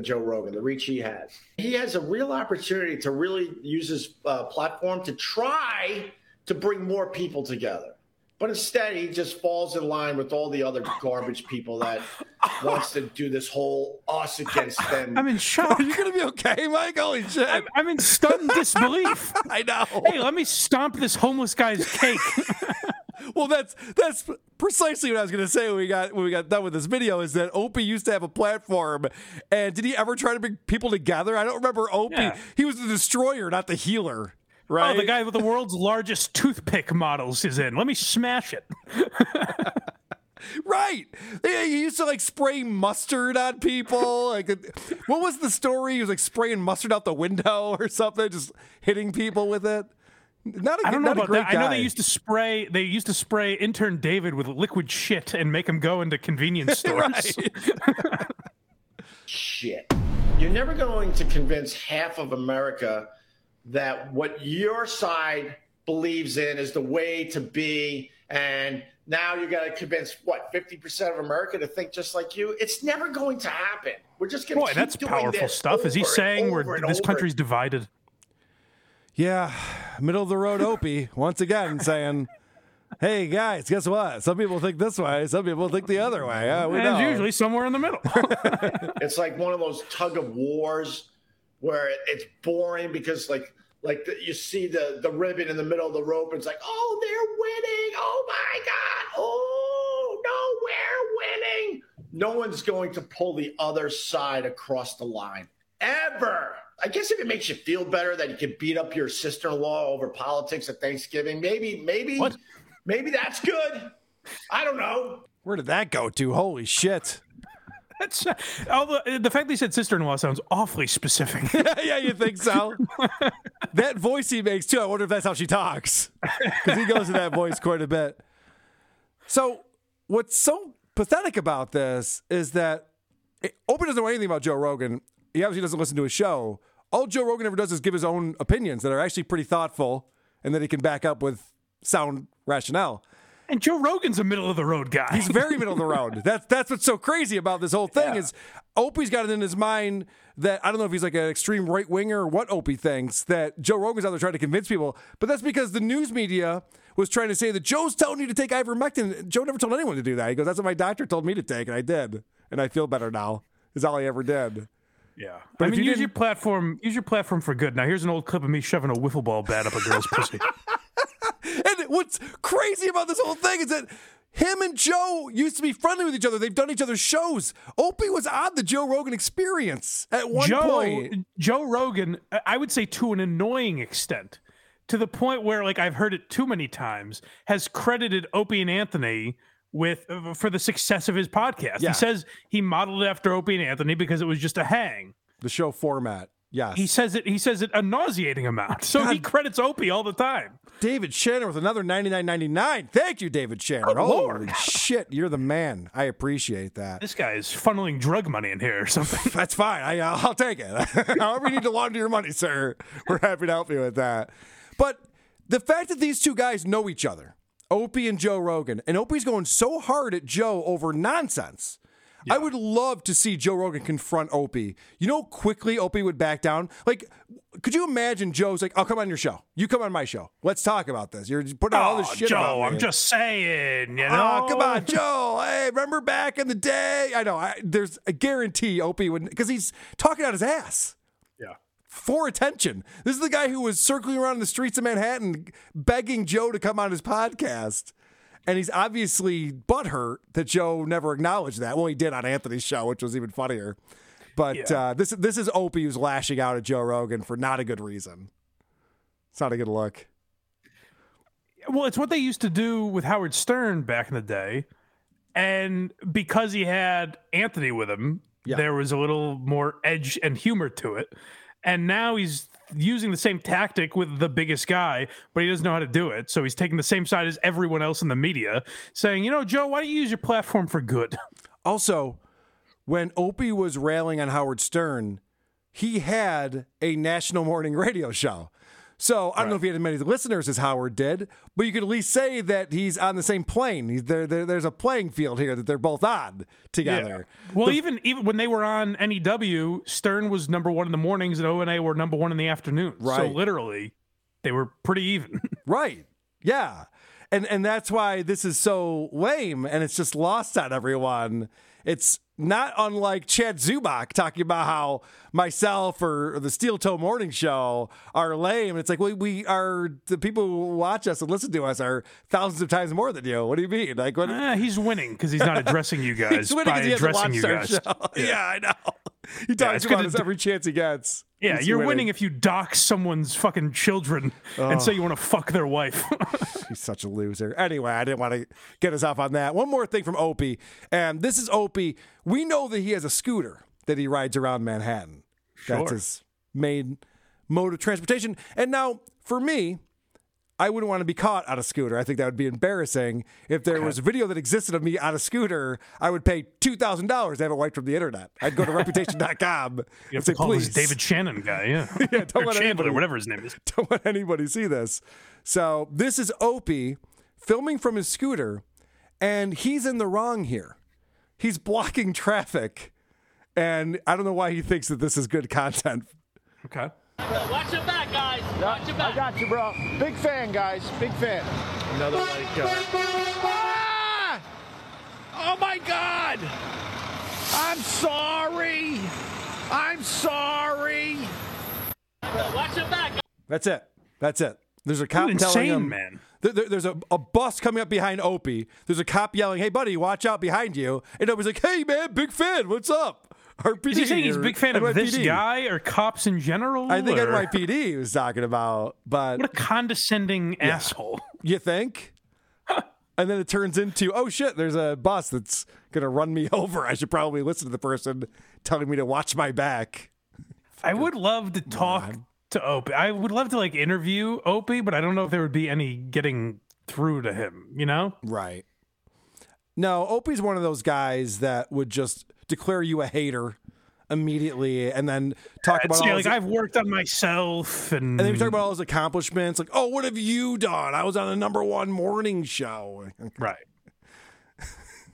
Joe Rogan, the reach he has. He has a real opportunity to really use his uh, platform to try to bring more people together. But instead, he just falls in line with all the other garbage people that wants to do this whole us against them. I'm in shock. Are you going to be okay, Mike? Holy shit. I'm, I'm in stunned disbelief. I know. Hey, let me stomp this homeless guy's cake. Well, that's that's precisely what I was going to say when we got when we got done with this video, is that Opie used to have a platform, and did he ever try to bring people together? I don't remember Opie. Yeah. He was the destroyer, not the healer. Right? Oh, the guy with the world's largest toothpick models is in. Let me smash it. Right. Yeah, he used to, like, spray mustard on people. Like, what was the story? He was, like, spraying mustard out the window or something, just hitting people with it. Not a, I don't know about that. Guy. I know they used to spray. They used to spray intern David with liquid shit and make him go into convenience stores. Shit. You're never going to convince half of America that what your side believes in is the way to be, and now you got to convince, what, fifty percent of America to think just like you? It's never going to happen. We're just going to keep doing this. Boy, that's powerful stuff. Is he saying we're, this country's divided? Yeah, middle of the road Opie, once again, saying, hey, guys, guess what? Some people think this way. Some people think the other way. Uh, we and know. Usually somewhere in the middle. It's like one of those tug-of-wars where it's boring because, like, like the, you see the, the ribbon in the middle of the rope, and it's like, oh, they're winning. Oh, my God. Oh, no, we're winning. No one's going to pull the other side across the line, ever. I guess if it makes you feel better that you can beat up your sister-in-law over politics at Thanksgiving, maybe, maybe, what? maybe that's good. I don't know. Where did that go to? Holy shit. That's, although the fact that he said sister-in-law sounds awfully specific. Yeah, you think so? That voice he makes, too, I wonder if that's how she talks. Because he goes to that voice quite a bit. So what's so pathetic about this is that Opie doesn't know anything about Joe Rogan. He obviously doesn't listen to his show. All Joe Rogan ever does is give his own opinions that are actually pretty thoughtful and that he can back up with sound rationale. And Joe Rogan's a middle-of-the-road guy. He's very middle-of-the-road. That's that's what's so crazy about this whole thing, yeah. is Opie's got it in his mind that, I don't know if he's like an extreme right-winger or what Opie thinks, that Joe Rogan's out there trying to convince people. But that's because the news media was trying to say that Joe's telling you to take ivermectin. Joe never told anyone to do that. He goes, that's what my doctor told me to take, and I did. And I feel better now, is all I ever did. Yeah. But I mean, you use your platform, use your platform for good. Now, here's an old clip of me shoving a wiffle ball bat up a girl's pussy. And what's crazy about this whole thing is that him and Joe used to be friendly with each other. They've done each other's shows. Opie was on the Joe Rogan Experience at one Joe, point. Joe Rogan, I would say to an annoying extent, to the point where, like, I've heard it too many times, has credited Opie and Anthony with for the success of his podcast. Yeah. He says he modeled it after Opie and Anthony because it was just a hang. The show format. Yes. He says it he says it a nauseating amount. So God. He credits Opie all the time. David Shannon with another ninety-nine ninety-nine. Thank you, David Shannon. Good Holy Lord. Shit, you're the man. I appreciate that. This guy is funneling drug money in here or something. That's fine. I, I'll take it. However you need to launder your money, sir, we're happy to help you with that. But the fact that these two guys know each other, Opie and Joe Rogan, and Opie's going so hard at Joe over nonsense. Yeah. I would love to see Joe Rogan confront Opie. You know how quickly Opie would back down? Like, could you imagine Joe's like, I'll come on your show. You come on my show. Let's talk about this. You're putting out oh, all this shit Joe, about me. I'm just saying, you know. Oh, come on, Joe. Hey, remember back in the day? I know. I, there's a guarantee Opie wouldn't, because he's talking out his ass. Yeah. For attention. This is the guy who was circling around the streets of Manhattan begging Joe to come on his podcast. And he's obviously butthurt that Joe never acknowledged that. Well, he did on Anthony's show, which was even funnier. But yeah. uh, this this is Opie who's lashing out at Joe Rogan for not a good reason. It's not a good look. Well, it's what they used to do with Howard Stern back in the day. And because he had Anthony with him, yeah. there was a little more edge and humor to it. And now he's using the same tactic with the biggest guy, but he doesn't know how to do it. So he's taking the same side as everyone else in the media, saying, you know, Joe, why don't you use your platform for good? Also, when Opie was railing on Howard Stern, he had a national morning radio show. So I don't right. know if he had as many listeners as Howard did, but you could at least say that he's on the same plane. He's there, there, there's a playing field here that they're both on together. Yeah. Well, the, even even when they were on N E W, Stern was number one in the mornings and O N A were number one in the afternoon. Right. So literally, they were pretty even. Right. Yeah. And and that's why this is so lame, and it's just lost on everyone. It's not unlike Chad Zumach talking about how myself or, or the Steel Toe Morning Show are lame. It's like, we, we are, the people who watch us and listen to us are thousands of times more than you. What do you mean? Like, what? Uh, he's winning because he's not addressing you guys. He's winning because he hasn't watched you guys. Show. Yeah. yeah, I know. He talks yeah, about us d- every chance he gets. Yeah, he's you're winning. winning if you dock someone's fucking children oh. and say you want to fuck their wife. He's such a loser. Anyway, I didn't want to get us off on that. One more thing from Opie. And this is Opie. We know that he has a scooter that he rides around Manhattan. Sure. That's his main mode of transportation. And now, for me, I wouldn't want to be caught on a scooter. I think that would be embarrassing. If there was a video that existed of me on a scooter, I would pay two thousand dollars to have it wiped from the internet. I'd go to reputation dot com and say, call please. This David Shannon guy, yeah. yeah don't or let Chandler, anybody, whatever his name is. Don't let anybody see this. So this is Opie filming from his scooter, and he's in the wrong here. He's blocking traffic, and I don't know why he thinks that this is good content. Okay. Watch your back, guys. Watch your back. I got you, bro. Big fan, guys. Big fan. Another light cover. Ah! Oh, my God. I'm sorry. I'm sorry. Watch your back. That's it. That's it. There's a cop insane, telling him, man. There, there, there's a, a bus coming up behind Opie. There's a cop yelling, hey, buddy, watch out behind you. And Opie's like, hey, man, big fan. What's up? R P D, is he saying he's a big fan N Y P D of this guy or cops in general? I think or? N Y P D he was talking about. But what a condescending yeah. asshole. You think? And then it turns into, oh, shit, there's a bus that's going to run me over. I should probably listen to the person telling me to watch my back. I would love to talk God. to Opie. I would love to, like, interview Opie, but I don't know if there would be any getting through to him, you know? Right. No, Opie's one of those guys that would just declare you a hater immediately, and then talk yeah, about all yeah, like I've worked on myself, and and then you talk about all his accomplishments. Like, oh, what have you done? I was on the number one morning show, right?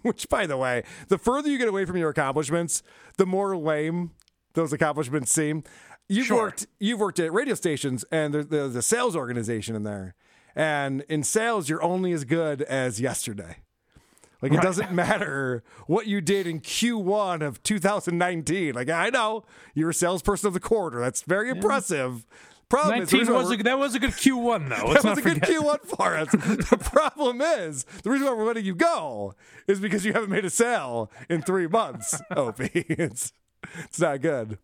Which, by the way, the further you get away from your accomplishments, the more lame those accomplishments seem. You've sure. worked, you've worked at radio stations, and there's, there's a sales organization in there, and in sales, you're only as good as yesterday. Like, it right. doesn't matter what you did in Q one of two thousand nineteen. Like, I know you're a salesperson of the quarter. That's very yeah. impressive. Problem nineteen is, was a, that was a good Q one, though. That was a forget. good Q one for us. The problem is, the reason why we're letting you go is because you haven't made a sale in three months, Opie. It's, it's not good.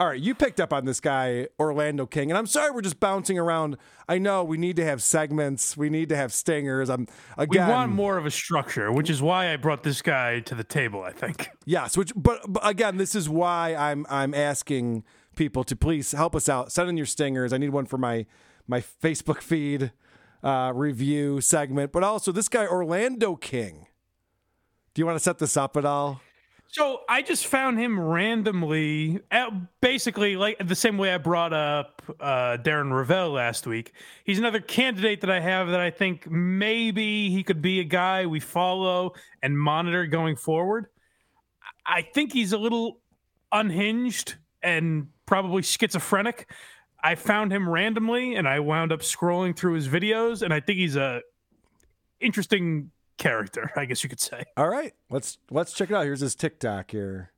All right, you picked up on this guy, Orlando Kyng, and I'm sorry we're just bouncing around. I know we need to have segments. We need to have stingers. I'm again. We want more of a structure, which is why I brought this guy to the table, I think. Yes, which, but, but again, this is why I'm I'm asking people to please help us out. Send in your stingers. I need one for my, my Facebook feed uh, review segment. But also, this guy, Orlando Kyng. Do you want to set this up at all? So I just found him randomly, basically like the same way I brought up uh, Darren Ravel last week. He's another candidate that I have that I think maybe he could be a guy we follow and monitor going forward. I think he's a little unhinged and probably schizophrenic. I found him randomly, and I wound up scrolling through his videos, and I think he's a interesting character, I guess you could say. All right, let's let's check it out. Here's his TikTok here.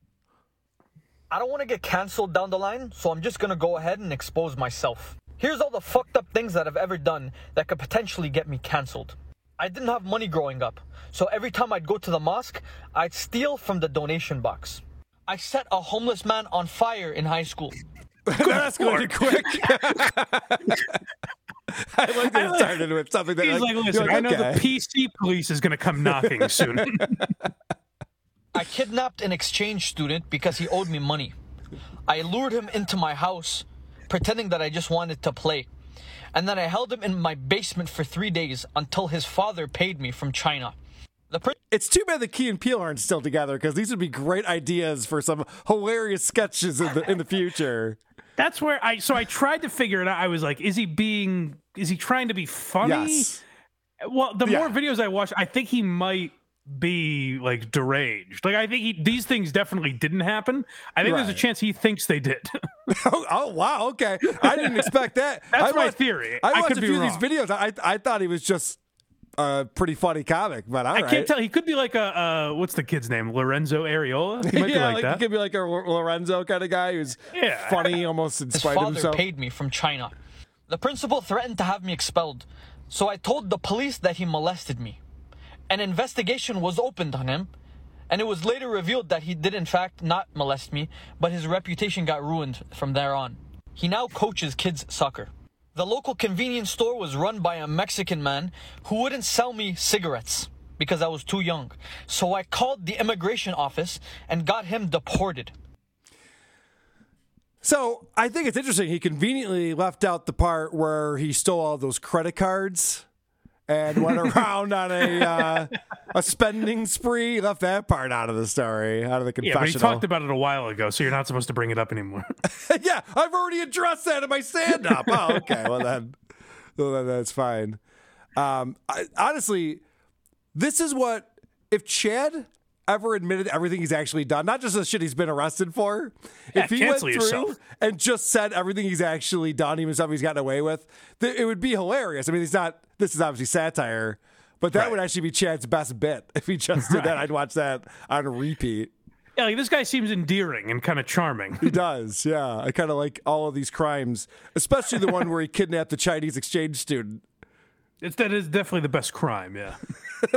I don't want to get canceled down the line, so I'm just going to go ahead and expose myself. Here's all the fucked up things that I've ever done that could potentially get me canceled. I didn't have money growing up, so every time I'd go to the mosque, I'd steal from the donation box. I set a homeless man on fire in high school. That's going to quick. I like that I like, it started with something that he's like, like listen, like, I know okay. the P C police is going to come knocking soon. I kidnapped an exchange student because he owed me money. I lured him into my house, pretending that I just wanted to play. And then I held him in my basement for three days until his father paid me from China. The pr- it's too bad the Key and Peele aren't still together, because these would be great ideas for some hilarious sketches in the, in the future. That's where I, so I tried to figure it out. I was like, is he being, is he trying to be funny? Yes. Well, the yeah. more videos I watched, I think he might be like deranged. Like, I think he, these things definitely didn't happen. I think right. there's a chance he thinks they did. oh, oh, wow. Okay. I didn't expect that. That's I my watched, theory. I watched I could a few be of these videos. I, I thought he was just a pretty funny comic, but all I right. can't tell. He could be like a, uh, what's the kid's name? Lorenzo Areola? He might yeah, be like, like that. He could be like a Lorenzo kind of guy who's yeah. funny almost in His spite of himself. His father paid me from China. The principal threatened to have me expelled. So I told the police that he molested me. An investigation was opened on him, and it was later revealed that he did in fact not molest me, but his reputation got ruined from there on. He now coaches kids soccer. The local convenience store was run by a Mexican man who wouldn't sell me cigarettes because I was too young. So I called the immigration office and got him deported. So I think it's interesting. He conveniently left out the part where he stole all those credit cards and went around on a uh, a spending spree. He left that part out of the story, out of the confessional. Yeah, but he talked about it a while ago, so you're not supposed to bring it up anymore. Yeah, I've already addressed that in my stand-up. Oh, okay. Well, then, well, then that's fine. Um, I, honestly, this is what, if Chad ever admitted everything he's actually done, not just the shit he's been arrested for. Yeah, if he went through yourself. and just said everything he's actually done, even stuff he's gotten away with, th- it would be hilarious. I mean, he's not, this is obviously satire, but that right. would actually be Chad's best bit. If he just did right. that, I'd watch that on repeat. Yeah, like, this guy seems endearing and kind of charming. He does, yeah. I kind of like all of these crimes, especially the one where he kidnapped the Chinese exchange student. It's, that is definitely the best crime, yeah.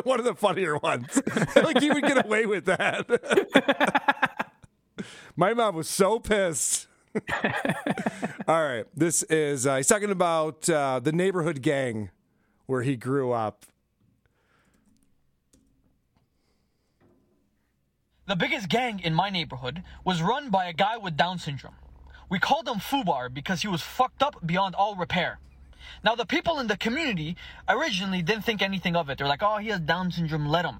One of the funnier ones. Like, he would get away with that. My mom was so pissed. All right. This is, uh, he's talking about uh, the neighborhood gang where he grew up. The biggest gang in my neighborhood was run by a guy with Down syndrome. We called him Fubar because he was fucked up beyond all repair. Now, the people in the community originally didn't think anything of it. They're like, oh, he has Down syndrome, let him.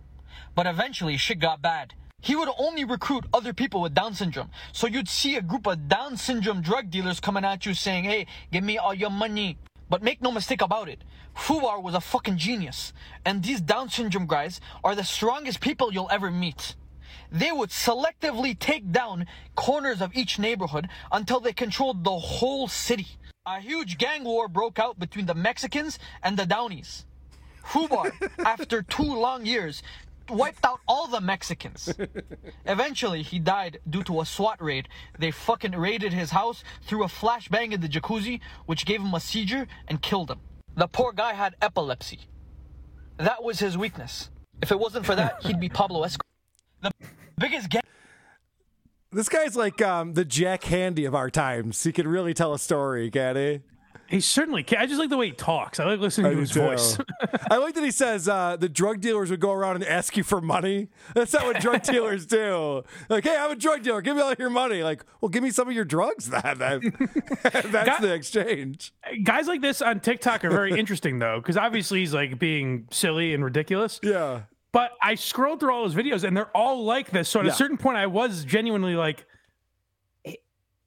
But eventually, shit got bad. He would only recruit other people with Down syndrome. So you'd see a group of Down syndrome drug dealers coming at you saying, hey, give me all your money. But make no mistake about it, Fubar was a fucking genius. And these Down syndrome guys are the strongest people you'll ever meet. They would selectively take down corners of each neighborhood until they controlled the whole city. A huge gang war broke out between the Mexicans and the Downies. Fubar, after two long years, wiped out all the Mexicans. Eventually, he died due to a SWAT raid. They fucking raided his house, threw a flashbang in the jacuzzi, which gave him a seizure and killed him. The poor guy had epilepsy. That was his weakness. If it wasn't for that, he'd be Pablo Escobar. The biggest gang. This guy's like um, the Jack Handy of our times. He can really tell a story, can't he? He certainly can. I just like the way he talks. I like listening I to his too. voice. I like that he says uh, the drug dealers would go around and ask you for money. That's not what drug dealers do. Like, hey, I'm a drug dealer. Give me all your money. Like, well, give me some of your drugs then. That's guys, the exchange. Guys like this on TikTok are very interesting, though, because obviously he's like being silly and ridiculous. Yeah. But I scrolled through all his videos, and they're all like this. So at yeah. a certain point, I was genuinely like,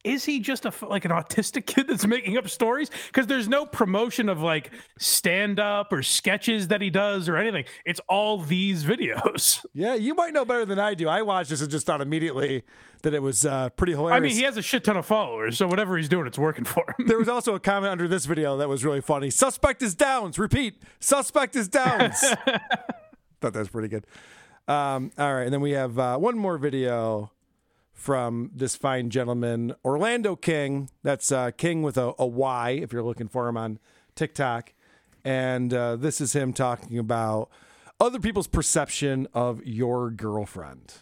is he just a, like an autistic kid that's making up stories? Because there's no promotion of like stand-up or sketches that he does or anything. It's all these videos. Yeah, you might know better than I do. I watched this and just thought immediately that it was uh, pretty hilarious. I mean, he has a shit ton of followers, so whatever he's doing, it's working for him. There was also a comment under this video that was really funny. Suspect is Downs. Repeat. Suspect is Downs. Thought that was pretty good. Um, all right, and then we have uh, one more video from this fine gentleman, Orlando Kyng. That's uh, King with a, a Y, if you're looking for him on TikTok. And uh, this is him talking about other people's perception of your girlfriend.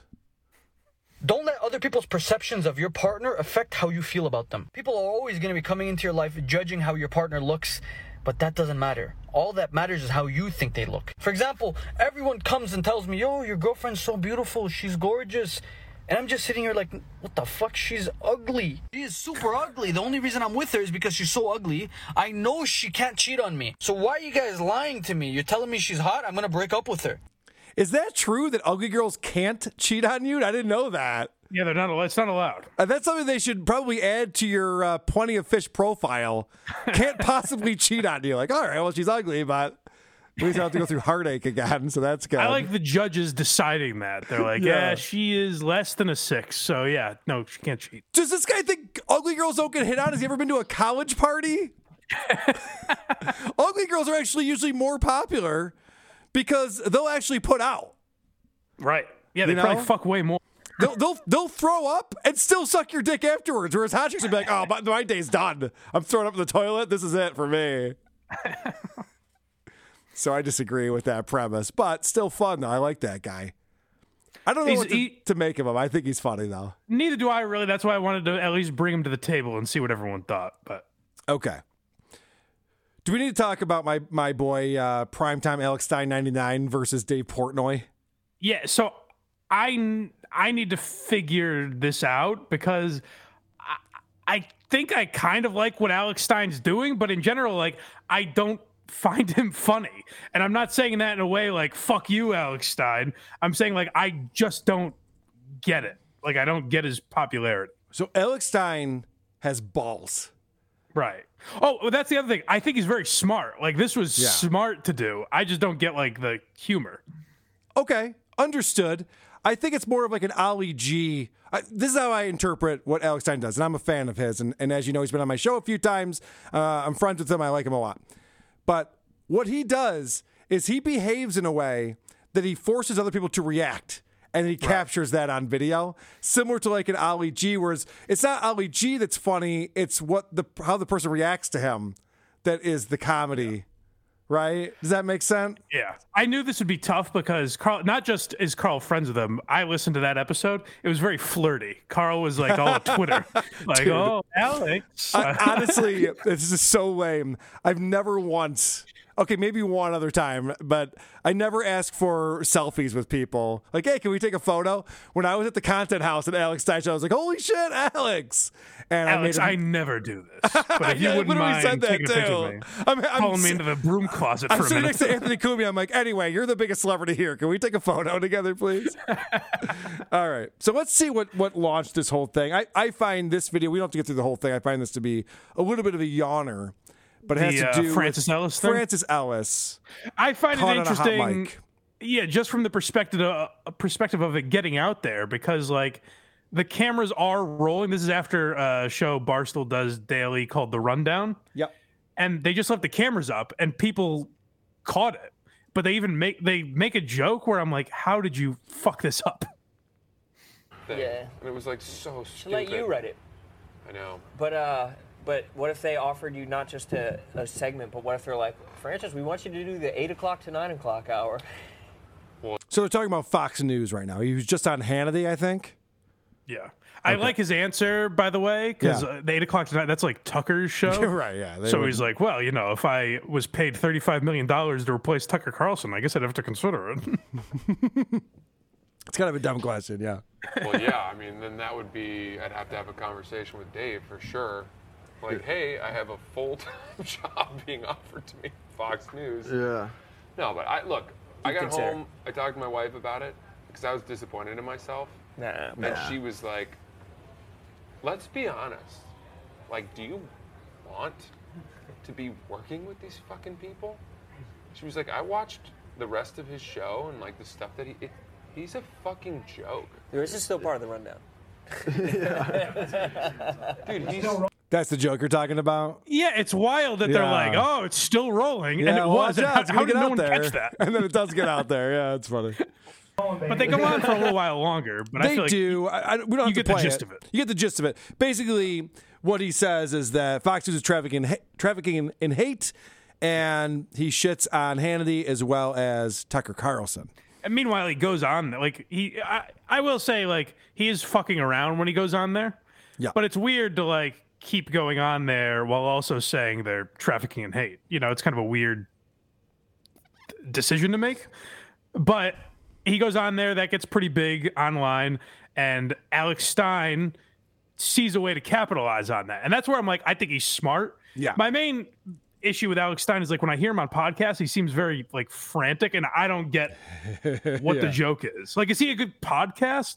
Don't let other people's perceptions of your partner affect how you feel about them. People are always going to be coming into your life judging how your partner looks, but that doesn't matter. All that matters is how you think they look. For example, everyone comes and tells me, yo, your girlfriend's so beautiful, she's gorgeous. And I'm just sitting here like, what the fuck? She's ugly. She is super ugly. The only reason I'm with her is because she's so ugly. I know she can't cheat on me. So why are you guys lying to me? You're telling me she's hot? I'm going to break up with her. Is that true that ugly girls can't cheat on you? I didn't know that. Yeah, they're not. It's not allowed. Uh, that's something they should probably add to your uh, plenty of fish profile. Can't possibly cheat on you. Like, all right, well, she's ugly, but we just have to go through heartache again. So that's good. I like the judges deciding that. They're like, yeah. yeah, she is less than a six. So yeah, no, she can't cheat. Does this guy think ugly girls don't get hit on? Has he ever been to a college party? Ugly girls are actually usually more popular because they'll actually put out. Right. Yeah, they you know? probably fuck way more. They'll, they'll they'll throw up and still suck your dick afterwards. Whereas hot chicks will be like, oh, my, my day's done. I'm throwing up in the toilet. This is it for me. So I disagree with that premise, but still fun though. I like that guy. I don't know he's, what to, he, to make of him. I think he's funny though. Neither do I really. That's why I wanted to at least bring him to the table and see what everyone thought. But okay. Do we need to talk about my my boy uh, primetime Alex Stein ninety-nine versus Dave Portnoy? Yeah. So I. I need to figure this out because I, I think I kind of like what Alex Stein's doing, but in general, like, I don't find him funny. And I'm not saying that in a way like, fuck you, Alex Stein. I'm saying, like, I just don't get it. Like, I don't get his popularity. So Alex Stein has balls. Right. Oh, well, that's the other thing. I think he's very smart. Like, this was yeah. smart to do. I just don't get, like, the humor. Okay. Understood. I think it's more of like an Ollie G. I, this is how I interpret what Alex Stein does, and I'm a fan of his. And, and as you know, he's been on my show a few times. Uh, I'm friends with him. I like him a lot. But what he does is he behaves in a way that he forces other people to react, and he right. captures that on video, similar to like an Ollie G, whereas it's not Ollie G that's funny. It's what the how the person reacts to him that is the comedy. Yeah. Right? Does that make sense? Yeah. I knew this would be tough because Carl, not just is Carl friends with him. I listened to that episode. It was very flirty. Carl was like all on Twitter. Like, dude. Oh, Alex. I, honestly, this is so lame. I've never once, okay, maybe one other time, but I never asked for selfies with people. Like, hey, can we take a photo? When I was at the content house at Alex Stein, I was like, holy shit, Alex. And Alex, I, made him... I never do this. But if you wouldn't mind said that too. I'm, I'm calling me into the broom closet I'm for a minute. I'm sitting next to Anthony Cumia. I'm like, anyway, you're the biggest celebrity here. Can we take a photo together, please? All right. So let's see what, what launched this whole thing. I, I find this video, we don't have to get through the whole thing. I find this to be a little bit of a yawner. But it has the, to do uh, Francis with Ellis thing? Francis Ellis. I find it interesting. Yeah, just from the perspective uh, perspective of it getting out there, because like the cameras are rolling. This is after a show Barstool does daily called The Rundown. Yep. And they just left the cameras up, and people caught it. But they even make they make a joke where I'm like, "How did you fuck this up?" Thing. Yeah. And it was like so stupid. She'll let you write it. I know. But uh. But what if they offered you not just a, a segment, but what if they're like, Francis, we want you to do the eight o'clock to nine o'clock hour. So they're talking about Fox News right now. He was just on Hannity, I think. Yeah. I okay. like his answer, by the way, because yeah. uh, the eight o'clock to nine, that's like Tucker's show. Right, yeah. So would... he's like, well, you know, if I was paid thirty-five million dollars to replace Tucker Carlson, I guess I'd have to consider it. It's kind of a dumb question, yeah. Well, yeah, I mean, then that would be, I'd have to have a conversation with Dave for sure. Like, hey, I have a full-time job being offered to me at Fox News. Yeah. No, but I look, I got Consider. home, I talked to my wife about it, because I was disappointed in myself. Nah, and nah. she was like, let's be honest. Like, do you want to be working with these fucking people? She was like, I watched the rest of his show and, like, the stuff that he... It, he's a fucking joke. This is still part of the rundown. Dude, he's... That's the joke you're talking about? Yeah, it's wild that yeah. they're like, oh, it's still rolling. Yeah, and it well, was. Yeah, how how did no one there. catch that? And then it does get out there. Yeah, it's funny. But they go on for a little while longer. But they I feel like do. I, I, we don't have you to get play the gist it. of it. You get the gist of it. Basically, what he says is that Fox News is trafficking, ha- trafficking in, in hate, and he shits on Hannity as well as Tucker Carlson. And meanwhile, he goes on. Like he, I, I will say, like he is fucking around when he goes on there. Yeah. But it's weird to like. keep going on there while also saying they're trafficking in hate. You know, it's kind of a weird decision to make. But he goes on there. That gets pretty big online. And Alex Stein sees a way to capitalize on that. And that's where I'm like, I think he's smart. Yeah. My main issue with Alex Stein is like when I hear him on podcasts, he seems very like frantic. And I don't get what yeah. the joke is. Like, is he a good podcast?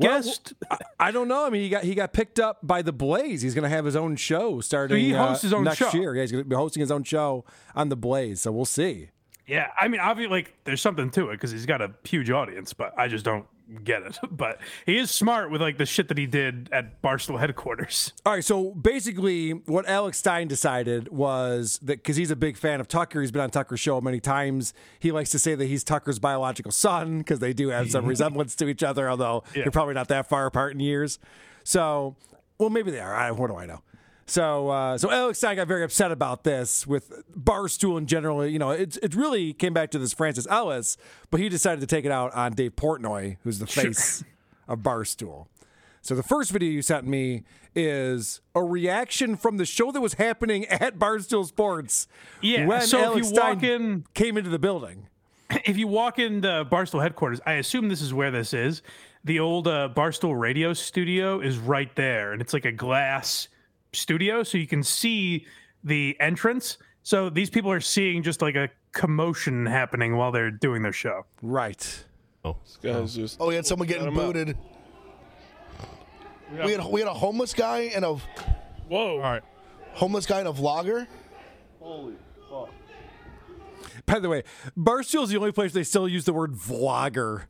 guest? Well, I don't know. I mean, he got he got picked up by The Blaze. He's going to have his own show starting so he hosts uh, his own next show. year. Yeah, he's going to be hosting his own show on The Blaze, so we'll see. Yeah, I mean, obviously, like, there's something to it because he's got a huge audience, but I just don't get it. But he is smart with, like, the shit that he did at Barstool headquarters. All right, so basically what Alex Stein decided was that, because he's a big fan of Tucker, he's been on Tucker's show many times, he likes to say that he's Tucker's biological son because they do have some resemblance to each other, although yeah. they're probably not that far apart in years. So, well, maybe they are. I, what do I know? So, uh, so Alex Stein got very upset about this with Barstool in general. You know, it it really came back to this Francis Ellis, but he decided to take it out on Dave Portnoy, who's the face sure. of Barstool. So the first video you sent me is a reaction from the show that was happening at Barstool Sports. Yeah, when so Alex if you Stein walk in, came into the building. If you walk into Barstool headquarters, I assume this is where this is. The old uh, Barstool radio studio is right there, and it's like a glass studio, so you can see the entrance. So these people are seeing just like a commotion happening while they're doing their show. Right. Oh, this guy's just oh, we had someone getting booted. We had we had a homeless guy and a whoa, all right, homeless guy and a vlogger. Holy fuck! By the way, Barstool is the only place they still use the word vlogger.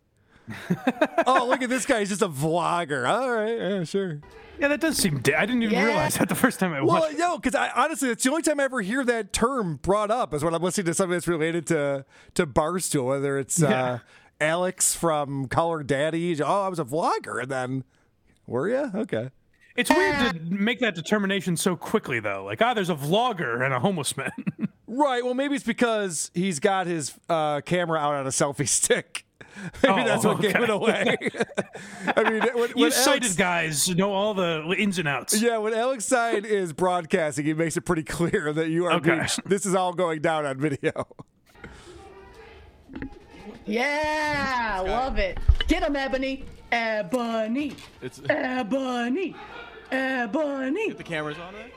Oh, look at this guy. He's just a vlogger. All right. Yeah, sure. Yeah, that does seem dead. I didn't even yeah. realize that the first time I watched Well, it. no, because I honestly, it's the only time I ever hear that term brought up is when I'm listening to something that's related to, to Barstool, whether it's yeah. uh, Alex from Caller Daddy. Oh, I was a vlogger. And then, were you? Okay. It's weird to make that determination so quickly, though. Like, ah, there's a vlogger and a homeless man. Right. Well, maybe it's because he's got his uh, camera out on a selfie stick. Maybe oh, that's what okay. gave it away. I mean, when, you when sighted Alex, guys know all the ins and outs. Yeah, when Alex Stein is broadcasting, he makes it pretty clear that you are. Okay. Being, this is all going down on video. Yeah, love it. Get him, Ebony. Ebony. It's Ebony. Ebony. Get the cameras on it.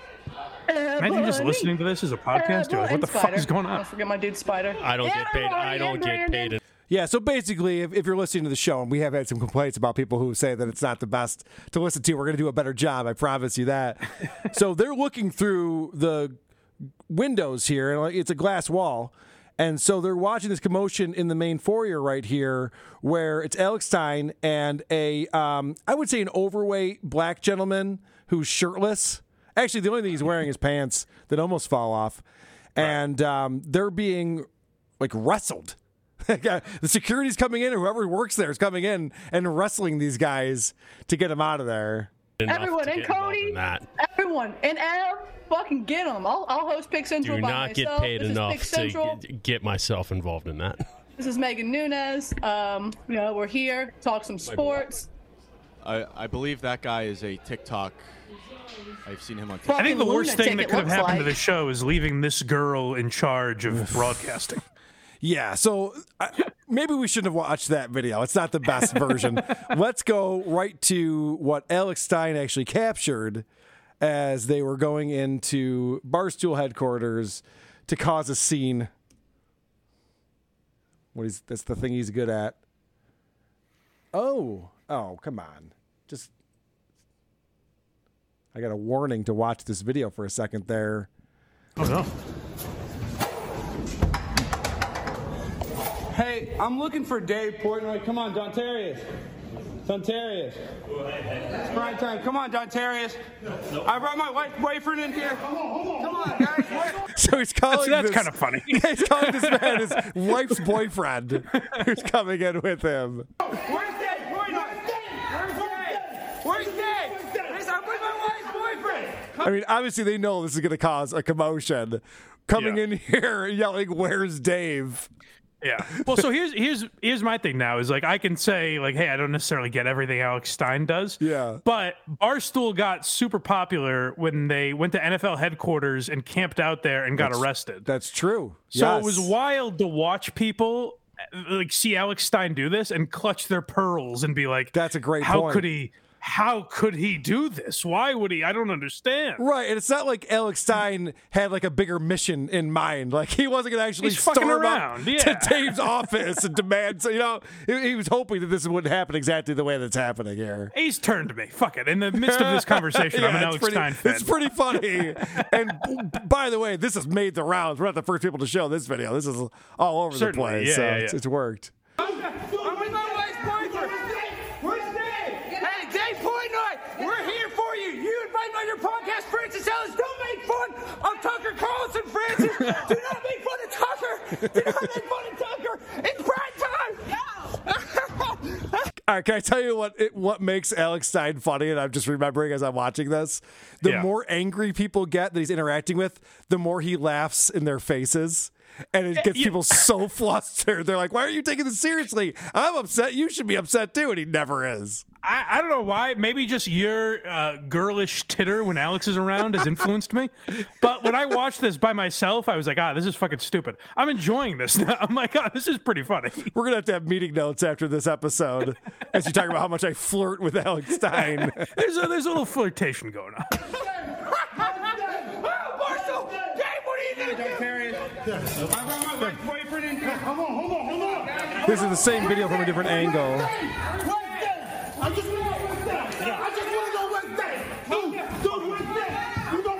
Imagine just listening to this as a podcast. Like, what the spider. fuck is going on? Don't forget my dude, Spider. I don't yeah, get paid. I don't get paid. Yeah, so basically, if, if you're listening to the show, and we have had some complaints about people who say that it's not the best to listen to, we're going to do a better job, I promise you that. So they're looking through the windows here, and it's a glass wall, and so they're watching this commotion in the main foyer right here, where it's Alex Stein and a, um, I would say an overweight black gentleman who's shirtless. Actually, the only thing he's wearing is pants that almost fall off, and um, they're being, like, wrestled. The security's coming in, and whoever works there is coming in and wrestling these guys to get them out of there. Everyone and Cody, everyone and Adam, fucking get them. I'll, I'll host Pick Central by myself. Do not get paid enough to get myself involved in that. This is Megan Nunes. Um, you know, we're here talk some sports. I, I believe that guy is a TikTok. I've seen him on TikTok. I think the worst thing that could have happened to the show is leaving this girl in charge of broadcasting. Yeah, so I, maybe we shouldn't have watched that video. It's not the best version. Let's go right to what Alex Stein actually captured as they were going into Barstool headquarters to cause a scene. What is that's the thing he's good at. Oh, oh, come on. Just I got a warning to watch this video for a second there. Oh, no. Hey, I'm looking for Dave Portnoy. Come on, Dontarius. Dontarius. It's prime time. Come on, Dontarius. I brought my wife boyfriend in here. Come on, come on, guys. So he's calling. That's, that's kind of funny. He's calling this man his wife's boyfriend, who's coming in with him. Where's Dave Portnoy? Where's Dave? Where's Dave? Listen, I'm with my wife's boyfriend. Come- I mean, obviously they know this is going to cause a commotion. Coming yeah. in here yelling, "Where's Dave?" Yeah. Well, so here's here's here's my thing now is like I can say like, hey, I don't necessarily get everything Alex Stein does. Yeah. But Barstool got super popular when they went to N F L headquarters and camped out there and got that's, arrested. That's true. So yes. It was wild to watch people like see Alex Stein do this and clutch their pearls and be like, that's a great. How point. could he? how could he do this? Why would he? I don't understand. Right, and it's not like Alex Stein had like a bigger mission in mind. Like he wasn't going to actually storm around yeah. to Dave's office and demand. So you know, he, he was hoping that this wouldn't happen exactly the way that's happening here. He's turned to me. Fuck it. In the midst of this conversation, yeah, I'm an Alex pretty, Stein fan. It's pretty funny. And b- by the way, this has made the rounds. We're not the first people to show this video. This is all over Certainly, the place. Yeah, so yeah, yeah. It's, it's worked. Podcast, Francis Ellis. Don't make fun of Tucker Carlson, Francis. Do not make fun of Tucker. Do not make fun of Tucker. It's prime time. No. All right, can I tell you what it, what makes Alex Stein funny? And I'm just remembering as I'm watching this, the yeah. more angry people get that he's interacting with, the more he laughs in their faces. And it gets people so flustered. They're like, why are you taking this seriously? I'm upset. You should be upset, too. And he never is. I, I don't know why. Maybe just your uh, girlish titter when Alex is around has influenced me. But when I watched this by myself, I was like, ah, this is fucking stupid. I'm enjoying this now. I'm like, oh, this is pretty funny. We're going to have to have meeting notes after this episode as you talk about how much I flirt with Alex Stein. there's, a, there's a little flirtation going on. This is the same video from a different angle. I just want to go Wednesday. I just want to go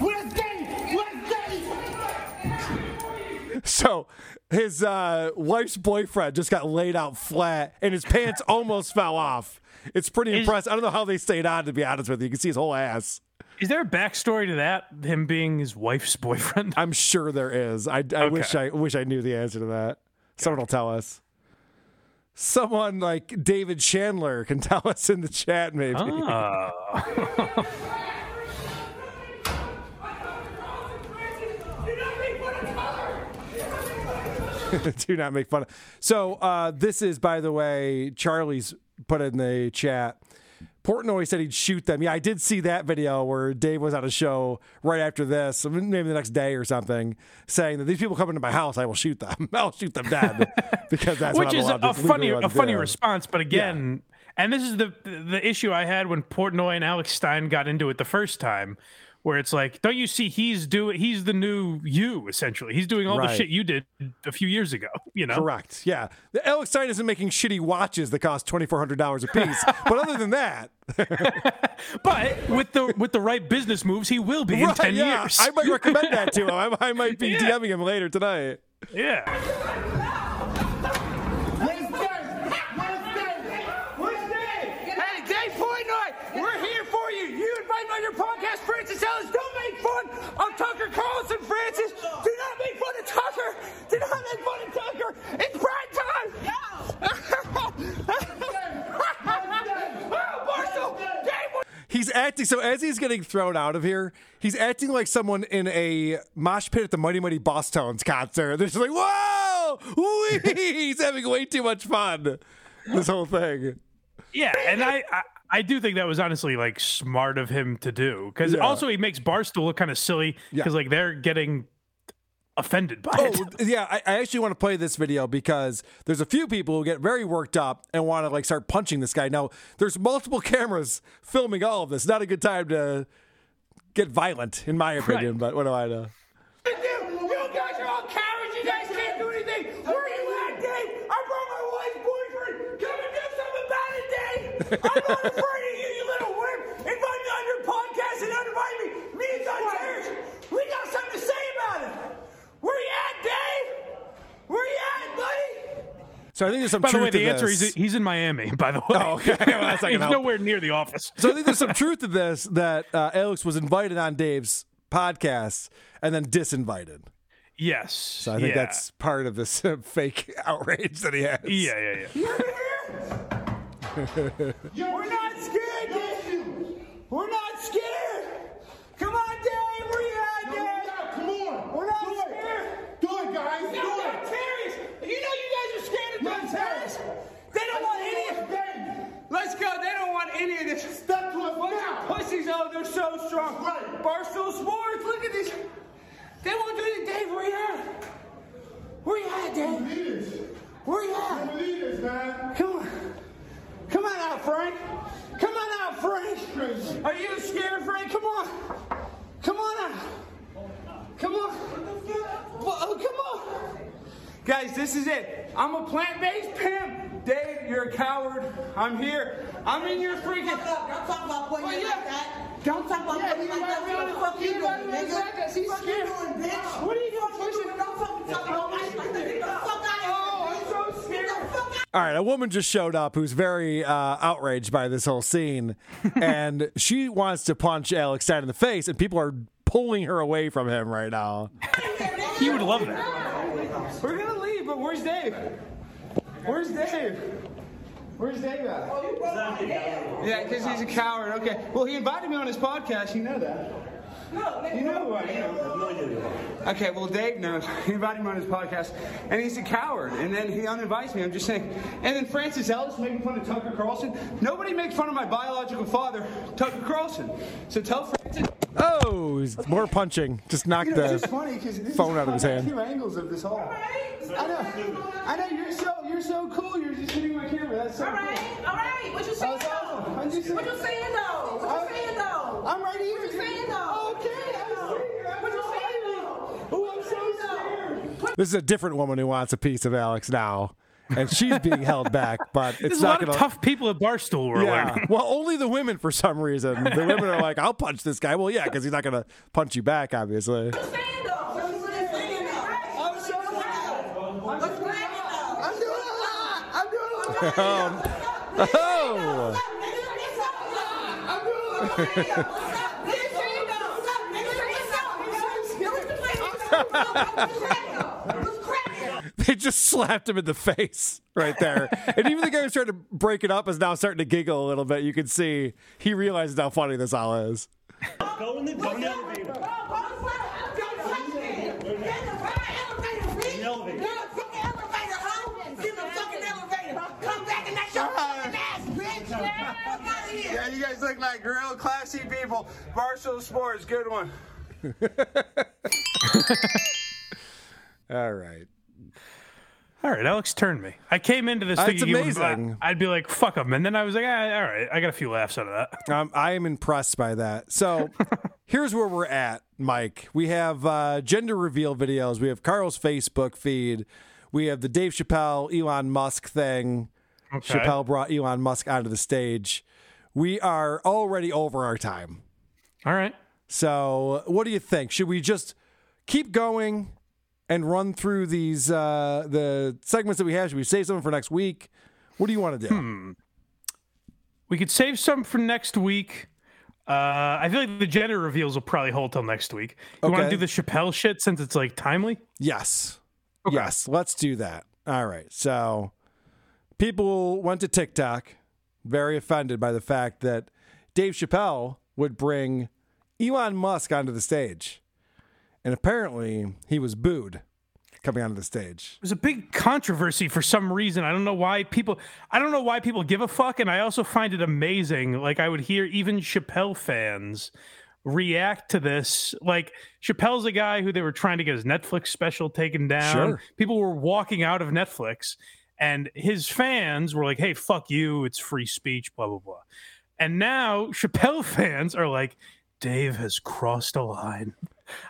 Wednesday. Dude, Wednesday. You go Wednesday? Wednesday. Wednesday. So his uh, wife's boyfriend just got laid out flat, and his pants almost fell off. It's pretty impressive. I don't know how they stayed on, to be honest with you. You can see his whole ass. Is there a backstory to that? Him being his wife's boyfriend? I'm sure there is. I, I okay. wish I wish I knew the answer to that. Someone will tell us. Someone like David Chandler can tell us in the chat, maybe. Oh. Do not make fun of. So uh, this is, by the way, Charlie's put in the chat. Portnoy said he'd shoot them. Yeah, I did see that video where Dave was on a show right after this, maybe the next day or something, saying that these people come into my house, I will shoot them. I'll shoot them dead because that's which what is I'm allowed a to, funny, a funny do. response. But again, yeah. and this is the the issue I had when Portnoy and Alex Stein got into it the first time, where it's like, don't you see he's doing? He's the new you, essentially. He's doing all right. the shit you did a few years ago, you know? Correct, yeah. Alex Stein isn't making shitty watches that cost twenty-four hundred dollars a piece, but other than that... But with the with the right business moves, he will be right, in ten yeah. years. I might recommend that to him. I, I might be yeah. DMing him later tonight. Yeah. Wednesday! Wednesday! Wednesday! Hey, Dave Portnoy, we're here for you. You invite me on your podcast, Francis Ellis. Don't make fun of Tucker Carlson, Francis. Do not make fun of Tucker. Do not make fun of Tucker. It's prime time. No. He's acting, so as he's getting thrown out of here, he's acting like someone in a mosh pit at the Mighty Mighty Boss Tones concert. They're just like, whoa, wee! He's having way too much fun, this whole thing. Yeah, and I... I- I do think that was honestly like smart of him to do because yeah. also he makes Barstool look kind of silly because yeah. like they're getting offended by oh, it. Yeah, I, I actually want to play this video because there's a few people who get very worked up and want to like start punching this guy. Now, there's multiple cameras filming all of this. Not a good time to get violent, in my opinion, right. but what do I know? You guys are all cowards. You guys can't do anything. Where are you at, Dave? I brought my wife's boyfriend. Come and do something about it, Dave. I'm not afraid of you, you little whip. Invite me on your podcast and don't invite me. Me and John Majors, we got something to say about it. Where you at, Dave? Where you at, buddy? So I think there's some by truth to this. By the way, the answer is he's in Miami, by the way. Oh, okay. Well, that's not he's help. Nowhere near the office. So I think there's some truth to this that uh, Alex was invited on Dave's podcast and then disinvited. Yes. So I think yeah. that's part of this uh, fake outrage that he has. Yeah, yeah, yeah. We're not scared, Dave. We're not scared. Come on, Dave. Where you at, Dave? Come on. We're not do scared. It. Do it, guys. No, do it. Not terrorists. You know you guys are scared of them terrorists. They don't want any of this. Let's go. They don't want any of this. Step to us now. Pussies, oh, they're so strong. Right. Barstool Sports. Look at these. They won't do it, Dave. Where you at? Where you at, Dave? Where you at? Come on. Come on out, Frank. Come on out, Frank. Are you scared, Frank? Come on. Come on out. Come on. Oh, come on. Guys, this is it. I'm a plant-based pimp. Dave, you're a coward. I'm here. I'm in your freaking... Don't talk about putting me like that. Don't talk about putting me like that. What the fuck are you doing, nigga? He's scared. What are you doing? Listen, don't fucking talk about me like that. Get the fuck out of here. Oh, I'm so scared. Get the fuck out of here. All right, a woman just showed up who's very uh, outraged by this whole scene, and she wants to punch Alex Stein in the face, and people are pulling her away from him right now. He would love it. We're going to leave, but where's Dave? Where's Dave? Where's Dave at? Yeah, because he's a coward. Okay. Well, he invited me on his podcast. You know that. No, you know who I am. Okay, well, Dave knows. He invited me on his podcast, and he's a coward. And then he uninvites me. I'm just saying. And then Francis Ellis making fun of Tucker Carlson. Nobody makes fun of my biological father, Tucker Carlson. So tell Francis. Oh, he's okay. More punching. Just knocked you know, the funny, phone out of his hand. Two angles of this whole. All right. I know. I know you're so you're so cool. You're just hitting my camera. That's so all right. Cool. All right. What you saying though? I'm just saying. What you saying though? What you saying though? I'm right here. What you saying though? Okay. What you saying though? Oh, I'm so scared. This is a different woman who wants a piece of Alex now. And she's being held back, but it's There's not a lot gonna... of tough people at Barstool. We're yeah. learning. Well, only the women for some reason. The women are like, "I'll punch this guy." Well, yeah, because he's not going to punch you back, obviously. I'm doing They just slapped him in the face right there. And even the guy who's trying to break it up is now starting to giggle a little bit. You can see he realizes how funny this all is. Go in the elevator. Go touch me. Get the fucking elevator. Get the fucking elevator, huh? Get the fucking elevator. Come back and that's your fucking ass, bitch. Yeah, you guys look like real classy people. Barstool Sports, good one. All right. All right, Alex turned me. I came into this thing. It's amazing. Would, I'd be like, fuck him. And then I was like, ah, all right, I got a few laughs out of that. Um, I am impressed by that. So here's where we're at, Mike. We have uh, gender reveal videos. We have Carl's Facebook feed. We have the Dave Chappelle, Elon Musk thing. Okay. Chappelle brought Elon Musk onto the stage. We are already over our time. All right. So what do you think? Should we just keep going and run through these uh, the segments that we have? Should we save something for next week? What do you want to do? Hmm. We could save some for next week. Uh, I feel like the gender reveals will probably hold till next week. You okay. want to do the Chappelle shit since it's like timely? Yes. Okay. Yes. Let's do that. All right. So people went to TikTok very offended by the fact that Dave Chappelle would bring Elon Musk onto the stage. And apparently, he was booed coming onto the stage. It was a big controversy for some reason. I don't know why people. I don't know why people give a fuck. And I also find it amazing. Like I would hear even Chappelle fans react to this. Like Chappelle's a guy who they were trying to get his Netflix special taken down. Sure. People were walking out of Netflix, and his fans were like, "Hey, fuck you! It's free speech." Blah blah blah. And now Chappelle fans are like, "Dave has crossed a line.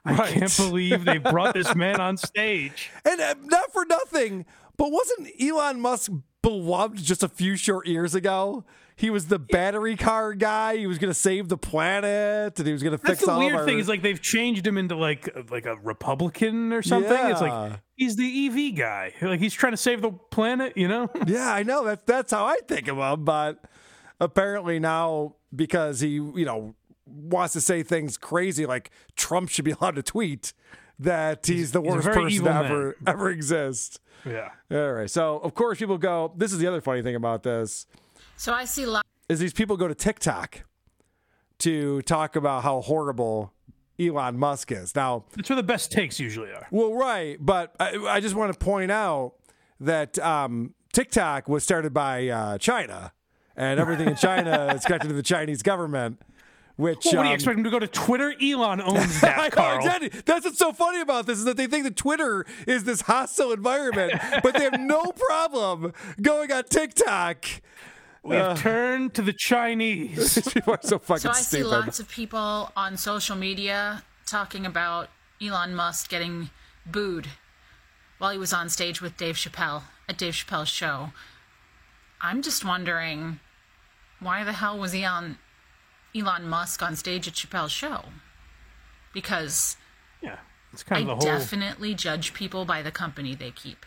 I right. can't believe they brought this man on stage." And uh, not for nothing, but wasn't Elon Musk beloved just a few short years ago? He was the battery car guy. He was going to save the planet, and he was going to fix all of our... That's the weird thing is, like, they've changed him into, like, like a Republican or something. Yeah. It's like, he's the E V guy. Like, he's trying to save the planet, you know? Yeah, I know. That's, that's how I think of him, but apparently now, because he, you know... wants to say things crazy like Trump should be allowed to tweet that he's the worst he's person to ever, ever exist. Yeah. All right. So, of course, people go, this is the other funny thing about this. So I see lo- is these people go to TikTok to talk about how horrible Elon Musk is. Now, that's where the best takes usually are. Well, right. But I, I just want to point out that um, TikTok was started by uh, China, and everything in China is connected to the Chinese government. Which, well, what do you um, expect him to go to Twitter? Elon owns that, Carl. Exactly. That's what's so funny about this is that they think that Twitter is this hostile environment, but they have no problem going on TikTok We have uh, turned to the Chinese. People are so fucking so I see stupid. Lots of people on social media talking about Elon Musk getting booed while he was on stage with Dave Chappelle at Dave Chappelle's show. I'm just wondering, why the hell was Elon Elon Musk on stage at Chappelle's show? Because yeah, it's kind I of the whole... definitely judge people by the company they keep.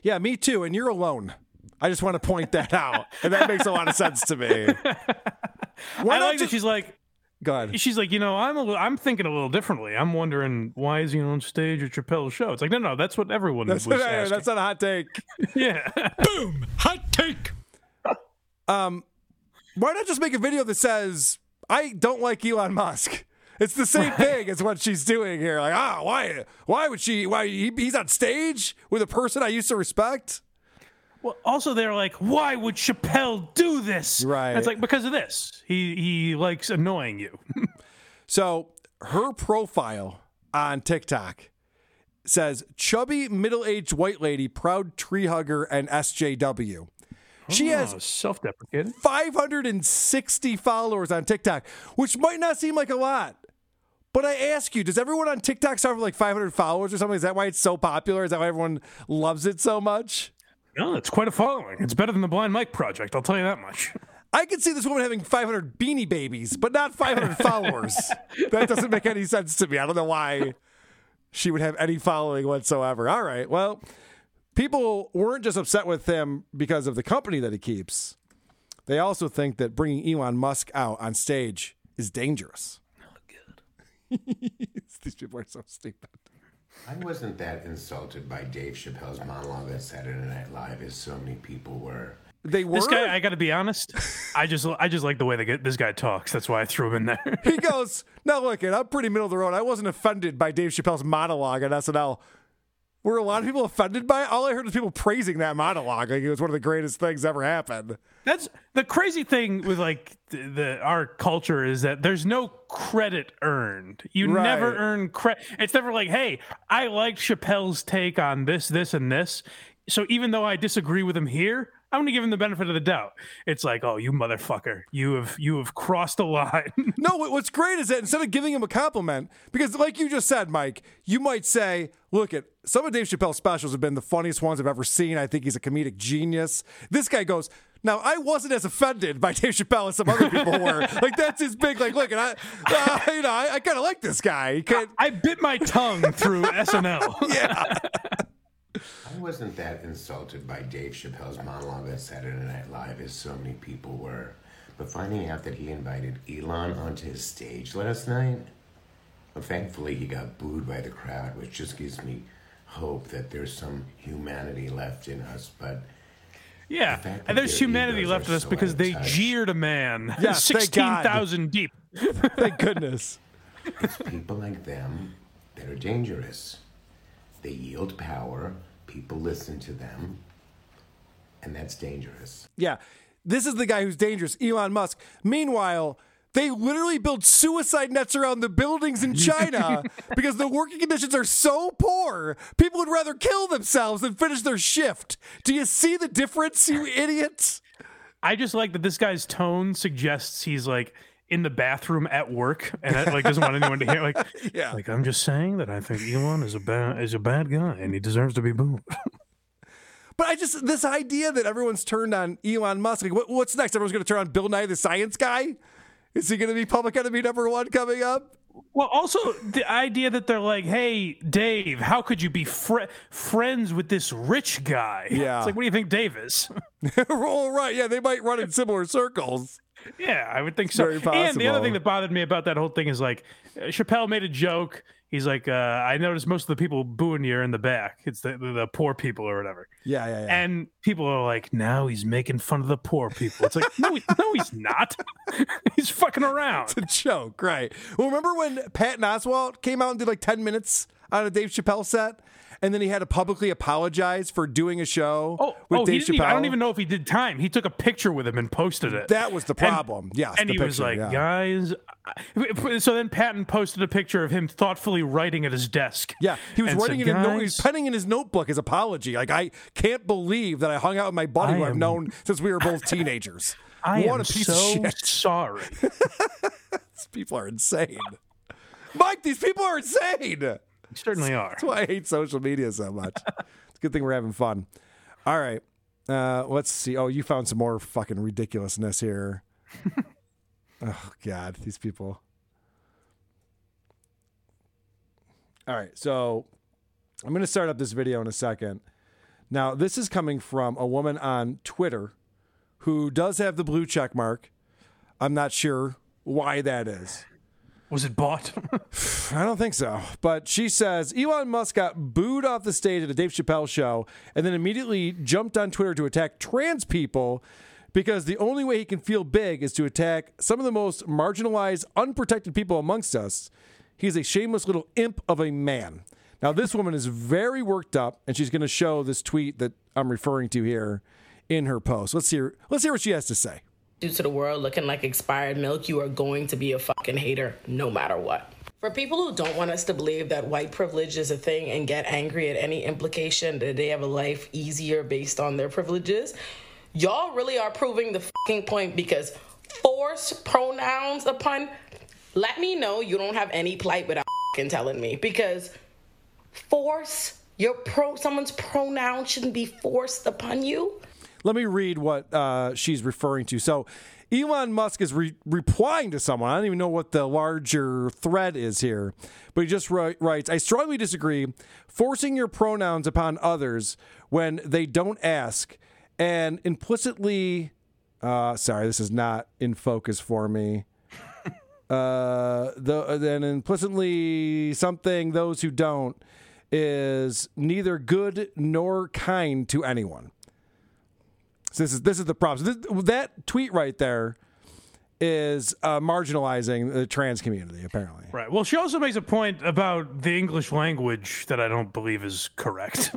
Yeah, me too, and you're alone. I just want to point that out, and that makes a lot of sense to me. Why I like just... that she's like, God. She's like, you know, I'm a little, I'm thinking a little differently. I'm wondering, why is he on stage at Chappelle's show? It's like, no, no, that's what everyone that's was what, asking. That's not a hot take. Yeah. Boom. Hot take. Um, why not just make a video that says, I don't like Elon Musk? It's the same thing as what she's doing here. Like, ah, why Why would she, why he, he's on stage with a person I used to respect? Well, also, they're like, why would Chappelle do this? Right. And it's like, because of this. He he likes annoying you. So her profile on TikTok says, chubby, middle-aged white lady, proud tree hugger, and S J W. She oh, has self-deprecating five hundred sixty followers on TikTok, which might not seem like a lot. But I ask you, does everyone on TikTok start with like five hundred followers or something? Is that why it's so popular? Is that why everyone loves it so much? No, it's quite a following. It's better than the Blind Mike Project, I'll tell you that much. I could see this woman having five hundred Beanie Babies, but not five hundred followers. That doesn't make any sense to me. I don't know why she would have any following whatsoever. All right, well, people weren't just upset with him because of the company that he keeps. They also think that bringing Elon Musk out on stage is dangerous. Not good. These people are so stupid. I wasn't that insulted by Dave Chappelle's monologue at Saturday Night Live as so many people were. They were. This guy, I got to be honest, I just I just like the way that this guy talks. That's why I threw him in there. He goes, "No, look, I'm pretty middle of the road. I wasn't offended by Dave Chappelle's monologue on S N L." Were a lot of people offended by it? All I heard was people praising that monologue. Like it was one of the greatest things ever happened. That's the crazy thing with like the, the our culture is that there's no credit earned. You right. never earn credit. It's never like, hey, I liked Chappelle's take on this, this, and this. So even though I disagree with him here, I'm going to give him the benefit of the doubt. It's like, oh, you motherfucker. You have you have crossed the line. No, what's great is that instead of giving him a compliment, because like you just said, Mike, you might say, look, at some of Dave Chappelle's specials have been the funniest ones I've ever seen. I think he's a comedic genius. This guy goes, now, I wasn't as offended by Dave Chappelle as some other people were. Like, that's his big, like, look, and I, uh, you know, I, I kind of like this guy. He can't... I, I bit my tongue through S N L. Yeah. I wasn't that insulted by Dave Chappelle's monologue at Saturday Night Live as so many people were. But finding out that he invited Elon onto his stage last night, well, thankfully he got booed by the crowd, which just gives me hope that there's some humanity left in us. But yeah, the and there's humanity left in us so because they touch. jeered a man yeah, sixteen thousand deep. Thank goodness. It's people like them that are dangerous. They yield power. People listen to them, and that's dangerous. Yeah, this is the guy who's dangerous, Elon Musk. Meanwhile, they literally build suicide nets around the buildings in China because the working conditions are so poor, people would rather kill themselves than finish their shift. Do you see the difference, you idiots? I just like that this guy's tone suggests he's like in the bathroom at work and that, like, doesn't want anyone to hear. Like, yeah. like I'm just saying that I think Elon is a bad is a bad guy and he deserves to be booed. But I just this idea that everyone's turned on Elon Musk. Like, what, what's next? Everyone's going to turn on Bill Nye the Science Guy. Is he going to be public enemy number one coming up? Well, also the idea that they're like, "Hey, Dave, how could you be fr- friends with this rich guy?" Yeah, it's like, what do you think Dave is? All right, yeah, they might run in similar circles. Yeah, I would think so. And the other thing that bothered me about that whole thing is like, Chappelle made a joke. He's like, uh, I noticed most of the people booing you are in the back. It's the, the poor people or whatever. Yeah, yeah, yeah. And people are like, now he's making fun of the poor people. It's like, no, he, no, he's not. He's fucking around. It's a joke, right? Well, remember when Patton Oswalt came out and did like ten minutes on a Dave Chappelle set? and then he had to publicly apologize for doing a show oh, with oh, Dave Chappelle. Even, I don't even know if he did time. He took a picture with him and posted it. That was the problem. And, yes, and the he picture, was like, yeah. guys. I... So then Patton posted a picture of him thoughtfully writing at his desk. Yeah, he was writing said, it. In no, he was penning in his notebook his apology. Like, I can't believe that I hung out with my buddy I who am... I've known since we were both teenagers. I what am a piece so of shit. Sorry. These people are insane. Mike, these people are insane. They certainly are. That's why I hate social media so much. It's a good thing we're having fun. All right. Uh, let's see. Oh, you found some more fucking ridiculousness here. Oh, God. These people. All right. So I'm going to start up this video in a second. Now, this is coming from a woman on Twitter who does have the blue check mark. I'm not sure why that is. Was it bought? I don't think so. But she says, Elon Musk got booed off the stage at a Dave Chappelle show and then immediately jumped on Twitter to attack trans people because the only way he can feel big is to attack some of the most marginalized, unprotected people amongst us. He's a shameless little imp of a man. Now, this woman is very worked up, and she's going to show this tweet that I'm referring to here in her post. Let's hear, let's hear what she has to say. Due to the world looking like expired milk, you are going to be a fucking hater no matter what. For people who don't want us to believe that white privilege is a thing and get angry at any implication that they have a life easier based on their privileges, y'all really are proving the fucking point because force pronouns upon, let me know you don't have any plight without fucking telling me, because force, your pro, someone's pronoun shouldn't be forced upon you. Let me read what uh, she's referring to. So Elon Musk is re- replying to someone. I don't even know what the larger thread is here. But he just ri- writes, I strongly disagree. Forcing your pronouns upon others when they don't ask and implicitly... Uh, sorry, this is not in focus for me. uh, the, then implicitly something those who don't is neither good nor kind to anyone. This is this is the problem. This, that tweet right there is uh, marginalizing the trans community, apparently. Right. Well, she also makes a point about the English language that I don't believe is correct.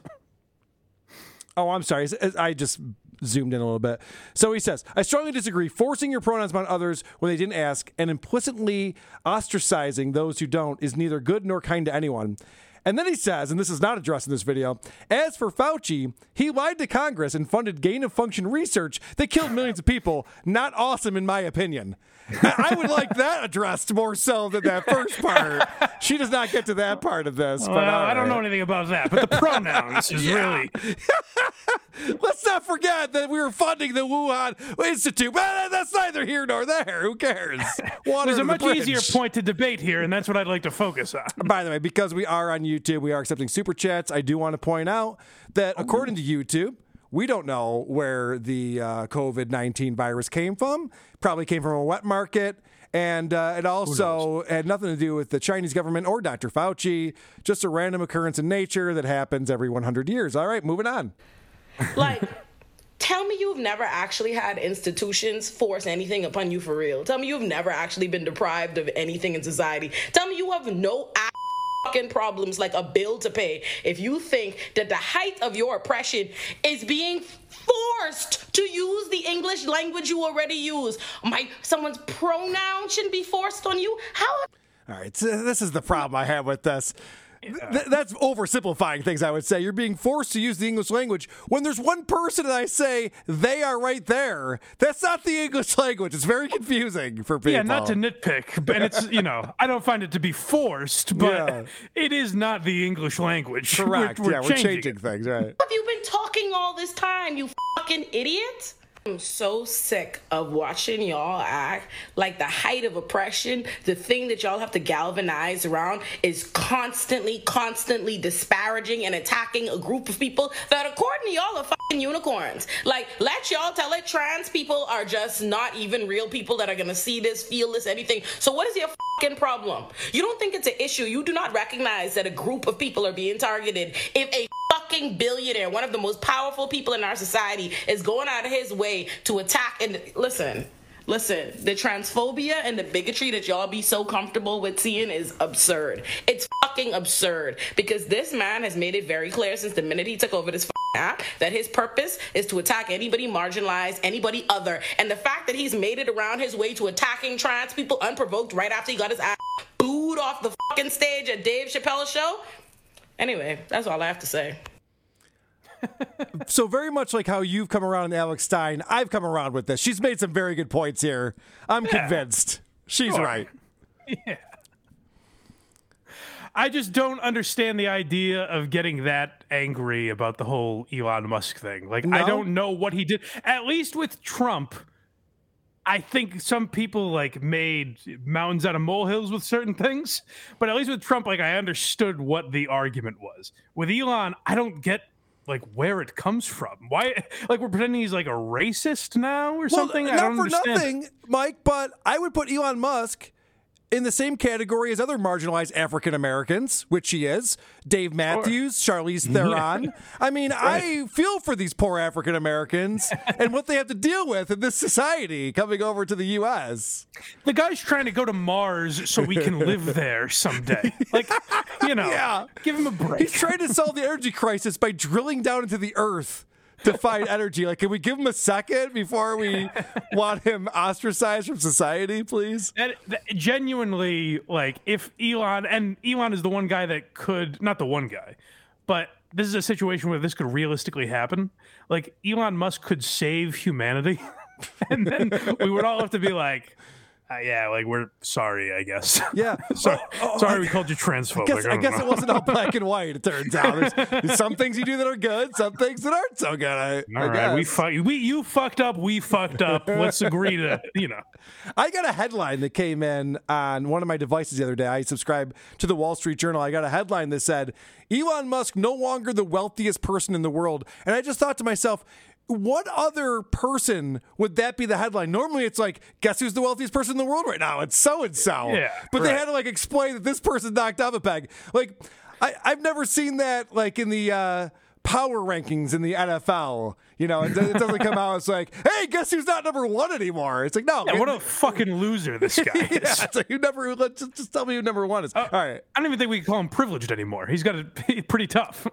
Oh, I'm sorry. I just zoomed in a little bit. So he says, I strongly disagree. Forcing your pronouns upon others when they didn't ask and implicitly ostracizing those who don't is neither good nor kind to anyone. And then he says, and this is not addressed in this video, as for Fauci, he lied to Congress and funded gain-of-function research that killed millions of people. Not awesome, in my opinion. I would like that addressed more so than that first part. She does not get to that part of this. Well, but right. I don't know anything about that, but the pronouns is really... Let's not forget that we were funding the Wuhan Institute. But that's neither here nor there. Who cares? There's a much easier point to debate here, and that's what I'd like to focus on. By the way, because we are on YouTube, we are accepting Super Chats. I do want to point out that oh. according to YouTube, we don't know where the uh, COVID nineteen virus came from. Probably came from a wet market. And uh, it also had nothing to do with the Chinese government or Doctor Fauci. Just a random occurrence in nature that happens every one hundred years. All right, moving on. Like, tell me you've never actually had institutions force anything upon you for real. Tell me you've never actually been deprived of anything in society. Tell me you have no fucking problems like a bill to pay if you think that the height of your oppression is being forced to use the English language you already use. My, someone's pronoun shouldn't be forced on you. How? All right, so this is the problem I have with this. Th- that's oversimplifying things, I would say. You're being forced to use the English language when there's one person that I say they are right there. That's not the English language. It's very confusing for people. Yeah, not to nitpick, but it's, you know, I don't find it to be forced, but yeah. It is not the English language. Correct. We're, we're yeah, changing. we're changing things, right? Have you been talking all this time, you fucking idiot? I'm so sick of watching y'all act like the height of oppression, the thing that y'all have to galvanize around, is constantly, constantly disparaging and attacking a group of people that, according to y'all, are fucking unicorns. Like, let y'all tell it, trans people are just not even real people that are gonna see this, feel this, anything. So what is your fucking problem? You don't think it's an issue. You do not recognize that a group of people are being targeted if a fucking billionaire, one of the most powerful people in our society, is going out of his way to attack. And listen, listen, the transphobia and the bigotry that y'all be so comfortable with seeing is absurd. It's fucking absurd, because this man has made it very clear since the minute he took over this fucking app that his purpose is to attack anybody marginalized, anybody other. And the fact that he's made it around his way to attacking trans people unprovoked right after he got his ass booed off the fucking stage at Dave Chappelle's show. Anyway, that's all I have to say. So very much like how you've come around on Alex Stein, I've come around with this. She's made some very good points here. I'm yeah. convinced. She's sure. right. Yeah. I just don't understand the idea of getting that angry about the whole Elon Musk thing. Like, no. I don't know what he did. At least with Trump, I think some people, like, made mountains out of molehills with certain things. But at least with Trump, like, I understood what the argument was. With Elon, I don't get, like, where it comes from. Why? Like, we're pretending he's, like, a racist now or well, something? Not I don't for understand. Nothing, Mike, but I would put Elon Musk in the same category as other marginalized African Americans, which he is, Dave Matthews, sure. Charlize Theron. Yeah. I mean, right. I feel for these poor African Americans and what they have to deal with in this society coming over to the U S. The guy's trying to go to Mars so we can live there someday. Like, you know, yeah. give him a break. He's trying to solve the energy crisis by drilling down into the earth to find energy. Like, can we give him a second before we want him ostracized from society, please? That, that, genuinely, like, if Elon, and Elon is the one guy that could, not the one guy, but this is a situation where this could realistically happen. Like, Elon Musk could save humanity, and then we would all have to be like, Uh, yeah, like, we're sorry, I guess. Yeah. sorry, oh, oh, sorry I, we called you transphobic. I guess, I I guess it wasn't all black and white, it turns out. There's, there's some things you do that are good, some things that aren't so good. I, all I right, guess. we fucked we you fucked up, we fucked up. Let's agree to, you know. I got a headline that came in on one of my devices the other day. I subscribe to the Wall Street Journal. I got a headline that said, Elon Musk no longer the wealthiest person in the world. And I just thought to myself, what other person would that be the headline? Normally it's like, guess who's the wealthiest person in the world right now? It's so-and-so. Yeah, but right. they had to, like, explain that this person knocked up a peg. Like, I, I've never seen that, like, in the uh, power rankings in the N F L. You know, it, it doesn't come out. It's like, hey, guess who's not number one anymore? It's like, no. Yeah, it, what a fucking loser this guy is. Yeah, it's like, you never, just, just tell me who number one is. Uh, All right. I don't even think we can call him privileged anymore. He's got it pretty tough.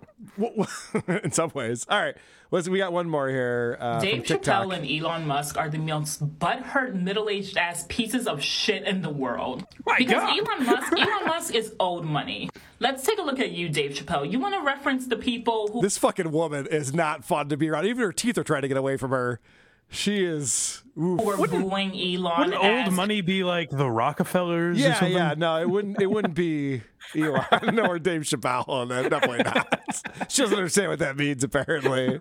In some ways. All right. Listen, we got one more here. Uh, Dave Chappelle and Elon Musk are the most butthurt middle-aged ass pieces of shit in the world. My because God. Elon Musk, Elon Musk is old money. Let's take a look at you, Dave Chappelle. You want to reference the people who this fucking woman is not fun to be around. Even her teeth are trying to get away from her. She is. Oof. Or wouldn't, booing Elon. Wouldn't old money be like the Rockefellers? Yeah, or something? yeah. No, it wouldn't. It wouldn't be Elon no, or Dave Chappelle. On that. Definitely not. She doesn't understand what that means, apparently.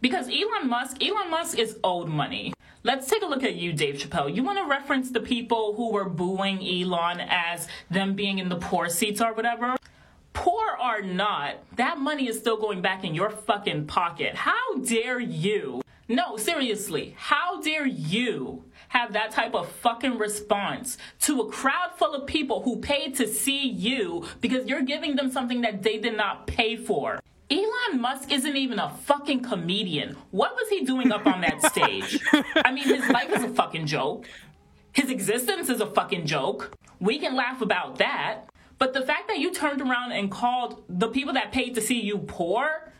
Because Elon Musk, Elon Musk is old money. Let's take a look at you, Dave Chappelle. You want to reference the people who were booing Elon as them being in the poor seats or whatever? Poor or not, that money is still going back in your fucking pocket. How dare you? No, seriously, how dare you have that type of fucking response to a crowd full of people who paid to see you because you're giving them something that they did not pay for? Elon Musk isn't even a fucking comedian. What was he doing up on that stage? I mean, his life is a fucking joke. His existence is a fucking joke. We can laugh about that. But the fact that you turned around and called the people that paid to see you poor...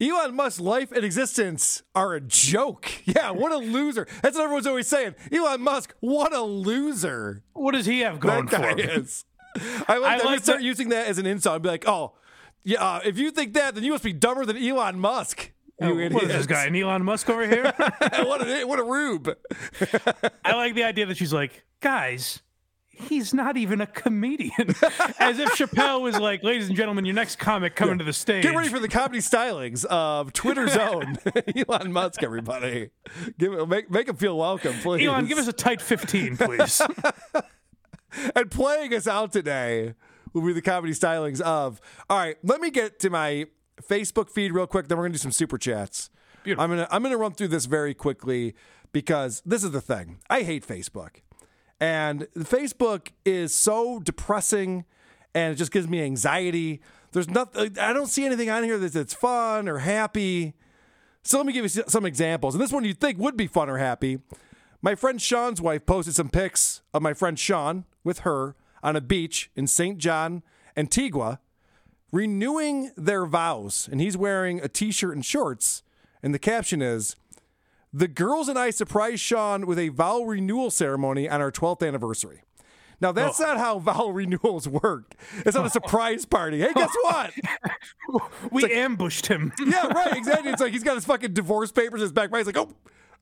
Elon Musk's life and existence are a joke. Yeah, what a loser. That's what everyone's always saying. Elon Musk, what a loser. What does he have going that guy for him? Is. I like I that. Like I start that. using that as an insult. I'd be like, oh, yeah, uh, if you think that, then you must be dumber than Elon Musk. You what idiots. Is this guy, an Elon Musk over here? what, a, what a rube. I like the idea that she's like, guys... he's not even a comedian. As if Chappelle was like, ladies and gentlemen, your next comic coming yeah. to the stage. Get ready for the comedy stylings of Twitter's own Elon Musk, everybody. Give, make, make him feel welcome, please. Elon, give us a tight fifteen, please. And playing us out today will be the comedy stylings of... All right, let me get to my Facebook feed real quick, then we're going to do some Super Chats. Beautiful. I'm gonna I'm going to run through this very quickly because this is the thing. I hate Facebook. And Facebook is so depressing, and it just gives me anxiety. There's nothing. I don't see anything on here that's, that's fun or happy. So let me give you some examples. And this one you'd think would be fun or happy. My friend Sean's wife posted some pics of my friend Sean with her on a beach in Saint John, Antigua, renewing their vows. And he's wearing a T-shirt and shorts. And the caption is, "The girls and I surprised Sean with a vow renewal ceremony on our twelfth anniversary." Now, that's oh. not how vow renewals work. It's not a surprise party. Hey, guess what? we like, ambushed him. Yeah, right, exactly. It's like he's got his fucking divorce papers in his back pocket. He's like, oh,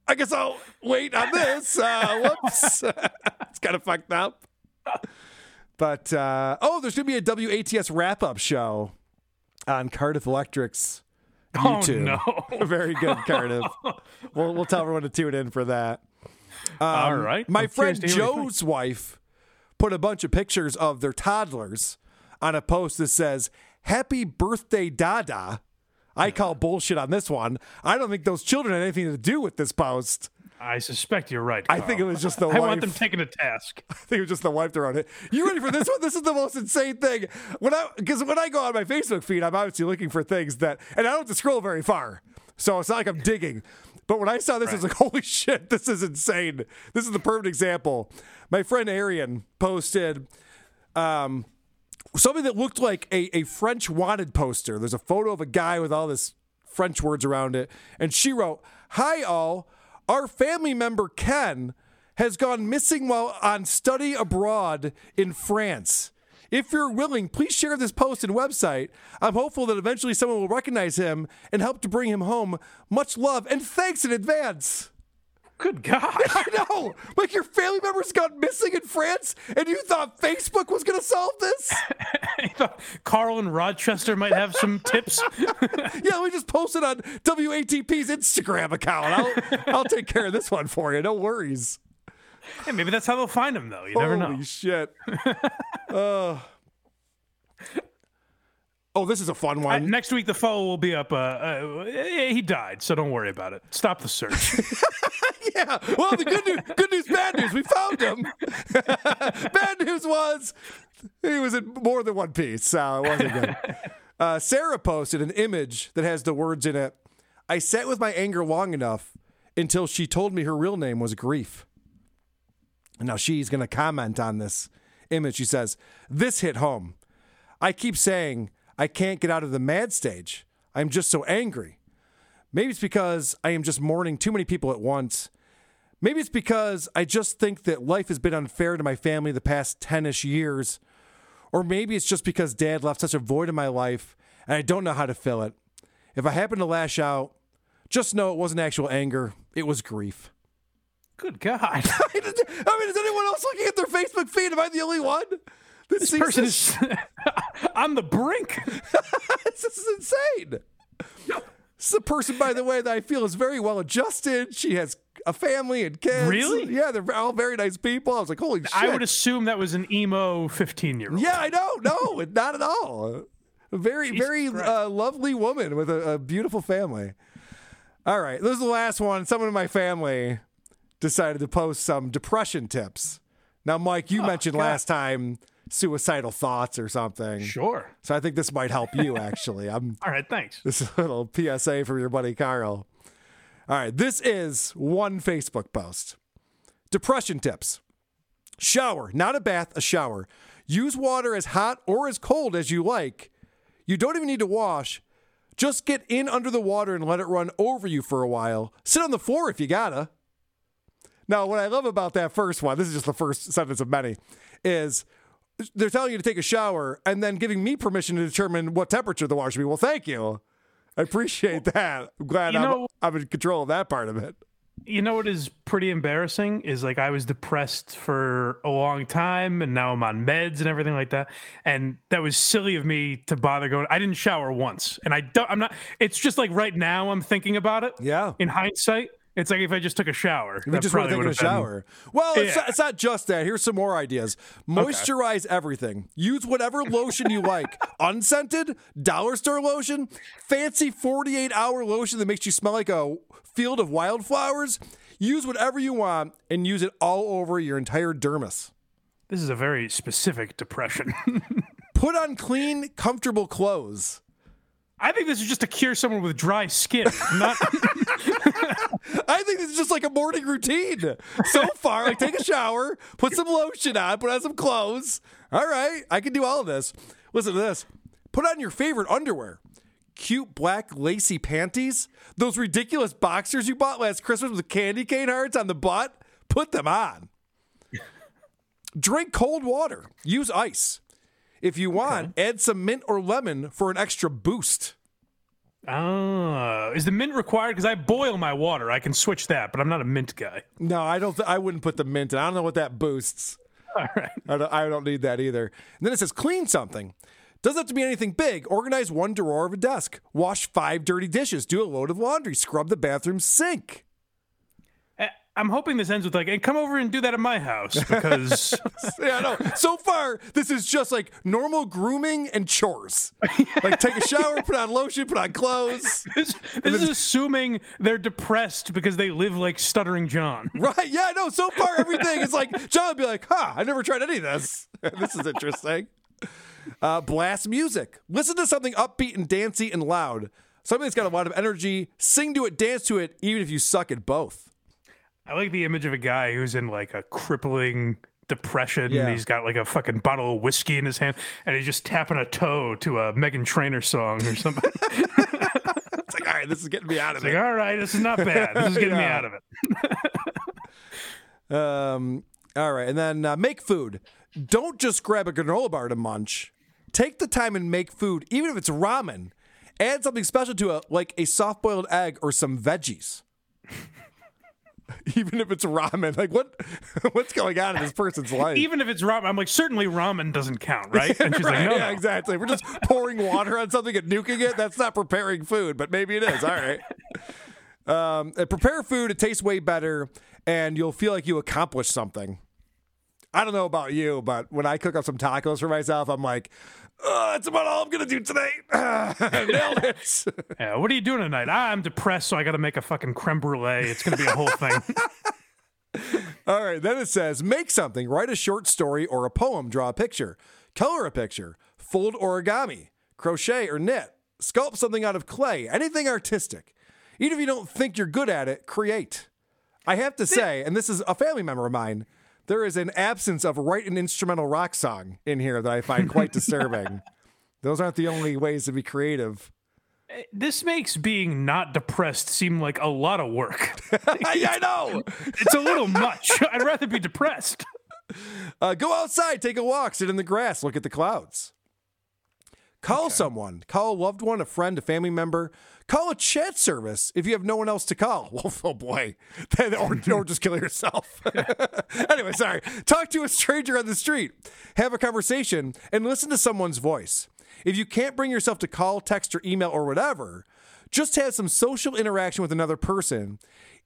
I guess I'll wait on this. Uh, whoops. It's kind of fucked up. But, uh, oh, there's going to be a W A T S wrap-up show on Cardiff Electric's YouTube. Oh, no. Very good, Cardiff. we'll, we'll tell everyone to tune in for that. Um, All right. My I'm friend Joe's wife put a bunch of pictures of their toddlers on a post that says, "Happy birthday, Dada." I call bullshit on this one. I don't think those children had anything to do with this post. I suspect you're right, Carl. I think it was just the I wife. I want them taking a task. I think it was just the wife they're on it. You ready for this one? This is the most insane thing. When I Because when I go on my Facebook feed, I'm obviously looking for things that, and I don't have to scroll very far, so it's not like I'm digging. But when I saw this, right. I was like, holy shit, this is insane. This is the perfect example. My friend Arian posted um, something that looked like a, a French wanted poster. There's a photo of a guy with all this French words around it. And she wrote, "Hi all, our family member Ken has gone missing while on study abroad in France. If you're willing, please share this post and website. I'm hopeful that eventually someone will recognize him and help to bring him home. Much love and thanks in advance." Good God. Yeah, I know. Like, your family members got missing in France, and you thought Facebook was going to solve this? You thought Carl in Rochester might have some tips? Yeah, we just posted on W A T P's Instagram account. I'll, I'll take care of this one for you. No worries. Hey, maybe that's how they'll find him, though. You Holy never know. Holy shit. uh, oh, this is a fun one. Uh, next week, the follow will be up. Uh, uh, he died, so don't worry about it. Stop the search. Yeah. Well, the good news, good news, bad news. We found him. Bad news was he was in more than one piece, so it wasn't good. Uh, Sarah posted an image that has the words in it. "I sat with my anger long enough until she told me her real name was Grief." Now she's going to comment on this image. She says, "This hit home. I keep saying I can't get out of the mad stage. I'm just so angry. Maybe it's because I am just mourning too many people at once. Maybe it's because I just think that life has been unfair to my family the past ten-ish years. Or maybe it's just because Dad left such a void in my life and I don't know how to fill it. If I happen to lash out, just know it wasn't actual anger. It was grief." Good God. I mean, is anyone else looking at their Facebook feed? Am I the only one? This, this person is sh- on the brink. This is insane. This is a person, by the way, that I feel is very well adjusted. She has a family and kids. Really? Yeah, they're all very nice people. I was like, holy shit. I would assume that was an emo fifteen-year-old. Yeah, I know. No, not at all. A very, Jesus very uh, lovely woman with a, a beautiful family. All right, this is the last one. Someone in my family decided to post some depression tips. Now, Mike, you oh, mentioned God. last time suicidal thoughts or something. Sure. So I think this might help you, actually. I'm, All right, thanks. This is a little P S A from your buddy Carl. All right, this is one Facebook post. Depression tips. Shower, not a bath, a shower. Use water as hot or as cold as you like. You don't even need to wash. Just get in under the water and let it run over you for a while. Sit on the floor if you gotta. Now, what I love about that first one, this is just the first sentence of many, is they're telling you to take a shower and then giving me permission to determine what temperature the water should be. Well, thank you. I appreciate that. I'm glad I'm, know, I'm in control of that part of it. You know what is pretty embarrassing is, like, I was depressed for a long time and now I'm on meds and everything like that. And that was silly of me to bother going. I didn't shower once. And I don't, I'm not, it's just like right now I'm thinking about it. Yeah. In hindsight. It's like if I just took a shower. If you just want to take a shower. Been... Well, yeah. it's, not, it's not just that. Here's some more ideas. Moisturize okay. everything. Use whatever lotion you like. Unscented, dollar store lotion, fancy forty-eight hour lotion that makes you smell like a field of wildflowers. Use whatever you want and use it all over your entire dermis. This is a very specific depression. Put on clean, comfortable clothes. I think this is just to cure someone with dry skin. Not... I think it's just like a morning routine so far. Like, take a shower, put some lotion on, put on some clothes. All right, I can do all of this. Listen to this. Put on your favorite underwear. Cute black lacy panties. Those ridiculous boxers you bought last Christmas with candy cane hearts on the butt. Put them on. Drink cold water. Use ice. If you want, okay. add some mint or lemon for an extra boost. Oh, is the mint required? Because I boil my water. I can switch that, but I'm not a mint guy. No, I don't. Th- I wouldn't put the mint in. I don't know what that boosts. All right. I don't, I don't need that either. And then it says clean something. Doesn't have to be anything big. Organize one drawer of a desk. Wash five dirty dishes. Do a load of laundry. Scrub the bathroom sink. I'm hoping this ends with like, and hey, come over and do that at my house because yeah, no. So far, this is just like normal grooming and chores. Like take a shower, put on lotion, put on clothes. This, this is assuming they're depressed because they live like Stuttering John. Right? Yeah, no. So far, everything is like John would be like, "Huh, I never tried any of this. This is interesting." Uh, blast music. Listen to something upbeat and dancey and loud. Something that's got a lot of energy. Sing to it, dance to it, even if you suck at both. I like the image of a guy who's in like a crippling depression. Yeah. He's got like a fucking bottle of whiskey in his hand and he's just tapping a toe to a Meghan Trainor song or something. It's like, all right, this is getting me out of it's it. Like, all right, this is not bad. This is getting yeah. me out of it. um, all right. And then uh, make food. Don't just grab a granola bar to munch. Take the time and make food, even if it's ramen. Add something special to it, like a soft-boiled egg or some veggies. Even if it's ramen, like what, what's going on in this person's life? Even if it's ramen, I'm like, certainly ramen doesn't count, right? And she's right, like, no, yeah, no. Exactly. We're just pouring water on something and nuking it. That's not preparing food, but maybe it is. All right. Um, prepare food. It tastes way better, and you'll feel like you accomplished something. I don't know about you, but when I cook up some tacos for myself, I'm like, oh, that's about all I'm going to do today. Nailed it. Yeah, what are you doing tonight? I'm depressed, so I got to make a fucking creme brulee. It's going to be a whole thing. All right, then it says, make something. Write a short story or a poem. Draw a picture. Color a picture. Fold origami. Crochet or knit. Sculpt something out of clay. Anything artistic. Even if you don't think you're good at it, create. I have to say, and this is a family member of mine, there is an absence of write an instrumental rock song in here that I find quite disturbing. Those aren't the only ways to be creative. This makes being not depressed seem like a lot of work. I know. It's a little much. I'd rather be depressed. Uh, go outside, take a walk, sit in the grass, look at the clouds. Call okay. someone. Call a loved one, a friend, a family member. Call a chat service if you have no one else to call. Well, oh boy. Or, or just kill yourself. Anyway, sorry. Talk to a stranger on the street. Have a conversation and listen to someone's voice. If you can't bring yourself to call, text, or email, or whatever, just have some social interaction with another person.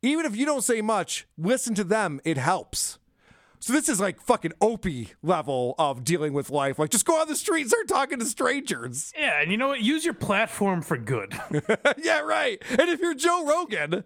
Even if you don't say much, listen to them. It helps. So this is like fucking Opie level of dealing with life. Like, just go on the street and start talking to strangers. Yeah, and you know what? Use your platform for good. Yeah, right. And if you're Joe Rogan,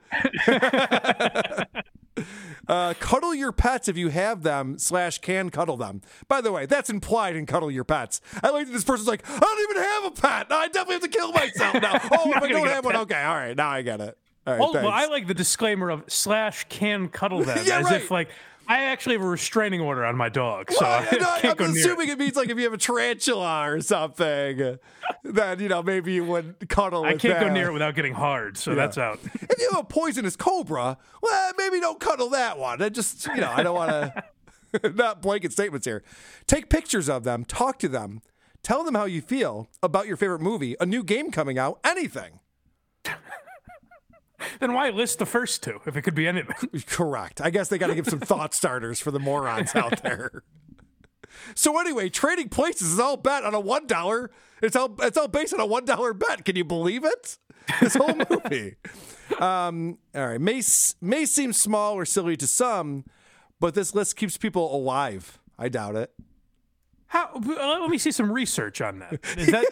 uh, cuddle your pets if you have them slash can cuddle them. By the way, that's implied in cuddle your pets. I like that this person's like, I don't even have a pet. No, I definitely have to kill myself now. Oh, if I don't have one, okay, all right, now I get it. All right, oh, well, I like the disclaimer of slash can cuddle them. Yeah, as right. if like... I actually have a restraining order on my dog, so well, I no, can't I'm go assuming near it. It means like if you have a tarantula or something, then you know maybe you wouldn't cuddle. I with can't that. Go near it without getting hard, so yeah. that's out. If you have a poisonous cobra, well, maybe don't cuddle that one. I just you know I don't want to not blanket statements here. Take pictures of them, talk to them, tell them how you feel about your favorite movie, a new game coming out, anything. Then why list the first two if it could be anything? Correct. I guess they got to give some thought starters for the morons out there. So anyway, trading places is all bet on a one dollar. It's all it's all based on a one dollar bet. Can you believe it? This whole movie. um, all right, may may seem small or silly to some, but this list keeps people alive. I doubt it. How, let me see some research on that. Is that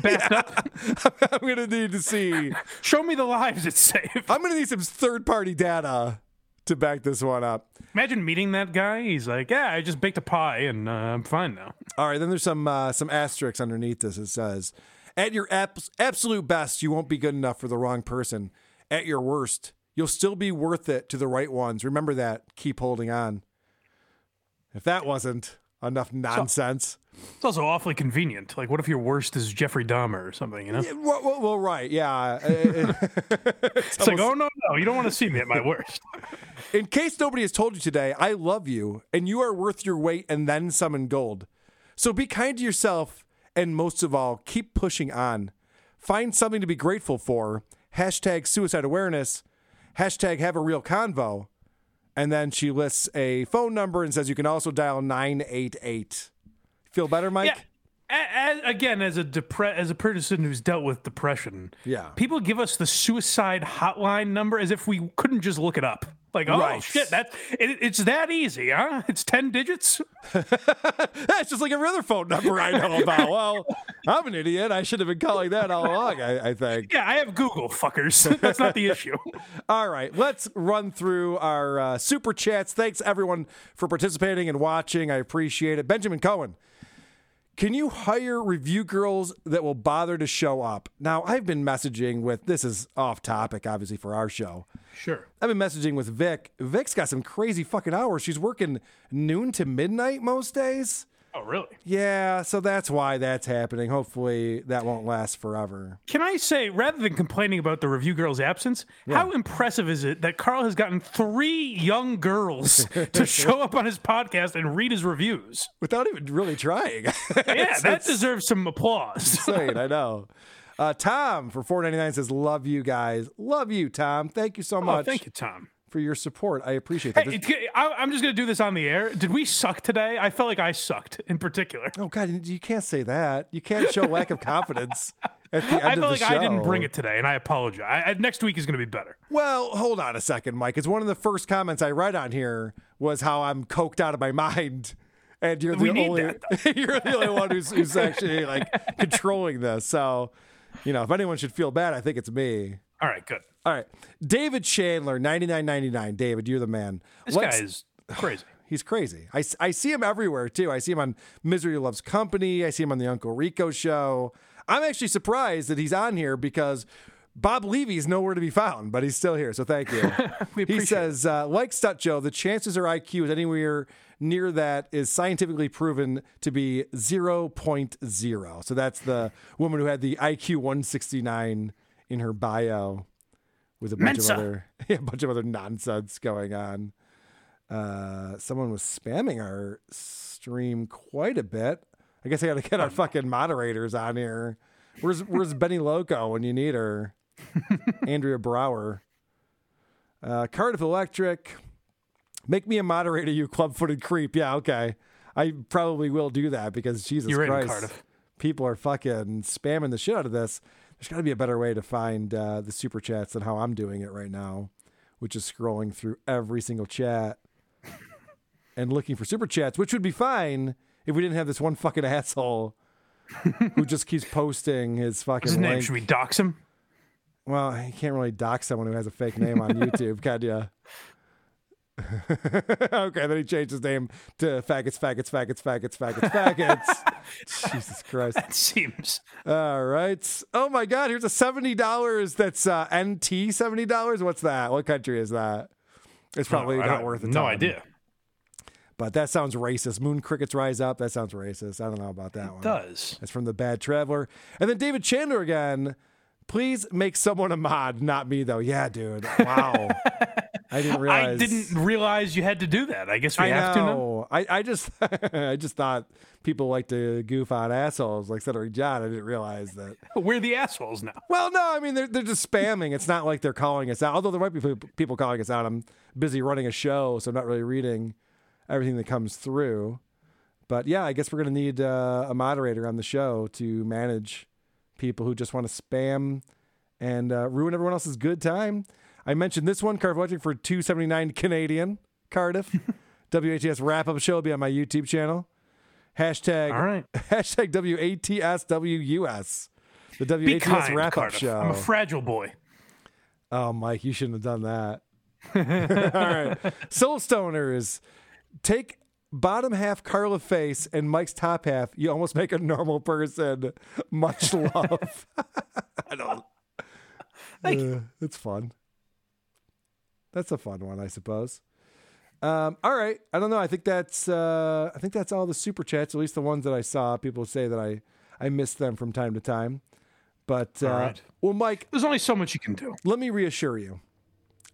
backed yeah. up? I'm going to need to see. Show me the lives it saved. I'm going to need some third-party data to back this one up. Imagine meeting that guy. He's like, yeah, I just baked a pie, and uh, I'm fine now. All right, then there's some uh, some asterisks underneath this. It says, at your abs- absolute best, you won't be good enough for the wrong person. at your worst, you'll still be worth it to the right ones. Remember that. Keep holding on. If that wasn't enough nonsense. So, it's also awfully convenient. Like, what if your worst is Jeffrey Dahmer or something, you know? Yeah, well, well, well, right, yeah. it's it's almost... like, oh, no, no, you don't want to see me at my worst. In case nobody has told you today, I love you, and you are worth your weight and then some in gold. So be kind to yourself, and most of all, keep pushing on. Find something to be grateful for. Hashtag suicide awareness. Hashtag have a real convo. And then she lists a phone number and says you can also dial nine eight eight. Feel better, Mike? Yeah. As, again, as a depre- as a person who's dealt with depression, yeah. people give us the suicide hotline number as if we couldn't just look it up. Like, oh, right. shit, that it, it's that easy, huh? It's ten digits? That's just like every other phone number I know about. Well, I'm an idiot. I should have been calling that all along, I, I think. Yeah, I have Google, fuckers. That's not the issue. All right, let's run through our uh, super chats. Thanks, everyone, for participating and watching. I appreciate it. Benjamin Cohen, can you hire review girls that will bother to show up? Now, I've been messaging with, this is off topic, obviously, for our show. Sure. I've been messaging with Vic. Vic's got some crazy fucking hours. She's working noon to midnight most days. Oh, really? Yeah, so that's why that's happening. Hopefully that won't last forever. Can I say, rather than complaining about the review girl's absence, yeah. how impressive is it that Carl has gotten three young girls to show up on his podcast and read his reviews? Without even really trying. yeah, that deserves some applause. Insane, I know. Uh, Tom for four ninety-nine says, love you guys. Love you, Tom. Thank you so much. Oh, thank you, Tom. For your support. I appreciate that. Hey, this... I'm just going to do this on the air. Did we suck today? I felt like I sucked in particular. Oh, God, you can't say that. You can't show lack of confidence at the end I feel of the like show. I didn't bring it today, and I apologize. I, next week is going to be better. Well, hold on a second, Mike. It's one of the first comments I read on here was how I'm coked out of my mind. And you're the, we only, need that, you're the only one who's, who's actually like controlling this. So, you know, if anyone should feel bad, I think it's me. All right, good. All right. David Chandler, ninety-nine ninety-nine. David, you're the man. This Let's, guy is crazy. He's crazy. I, I see him everywhere, too. I see him on Misery Loves Company. I see him on the Uncle Rico show. I'm actually surprised that he's on here because Bob Levy's nowhere to be found, but he's still here, so thank you. we appreciate he says, uh, like Stutt Joe, the chances her I Q is anywhere near that is scientifically proven to be zero point zero. So that's the woman who had the I Q one sixty-nine in her bio, with a bunch Mensa. of other, yeah, a bunch of other nonsense going on. Uh, someone was spamming our stream quite a bit. I guess I got to get our fucking moderators on here. Where's Where's Benny Loco when you need her? Andrea Brower, uh, Cardiff Electric, make me a moderator, you club-footed creep. Yeah, okay, I probably will do that because Jesus You're Christ, in Cardiff. People are fucking spamming the shit out of this. There's got to be a better way to find uh, the super chats than how I'm doing it right now, which is scrolling through every single chat and looking for super chats, which would be fine if we didn't have this one fucking asshole who just keeps posting his fucking His name. Link. Should we dox him? Well, you can't really dox someone who has a fake name on YouTube, can you? Okay, then he changed his name to Faggots, Faggots, Faggots, Faggots, Faggots, Faggots. Jesus Christ. That seems. All right. Oh, my God. Here's a seventy dollars that's uh, N T seventy dollars. What's that? What country is that? It's probably no, not worth it. No idea. But that sounds racist. Moon crickets rise up. That sounds racist. I don't know about that it one. It does. That's from The Bad Traveler. And then David Chandler again. Please make someone a mod, not me, though. Yeah, dude. Wow. I didn't realize. I didn't realize you had to do that. I guess we I have know. to know. I, I just I just thought people like to goof on assholes like Stuttering John. I didn't realize that. We're the assholes now. Well, no, I mean, they're, they're just spamming. It's not like they're calling us out, although there might be people calling us out. I'm busy running a show, so I'm not really reading everything that comes through. But, yeah, I guess we're going to need uh, a moderator on the show to manage people who just want to spam and uh, ruin everyone else's good time. I mentioned this one, Cardiff Electric, for two seventy-nine Canadian. Cardiff. W A T S wrap-up show will be on my YouTube channel. Hashtag, All right. hashtag W A T S W U S. The W A T S kind, wrap-up Cardiff. show. I'm a fragile boy. Oh, Mike, you shouldn't have done that. All right. Soul Stoners, take bottom half Carla face and Mike's top half. You almost make a normal person. Much love. I don't. Like, uh, it's fun. That's a fun one, I suppose. Um, all right. I don't know. I think that's uh, I think that's all the super chats, at least the ones that I saw. People say that I, I miss them from time to time. But, uh, all right. Well, Mike, there's only so much you can do. Let me reassure you.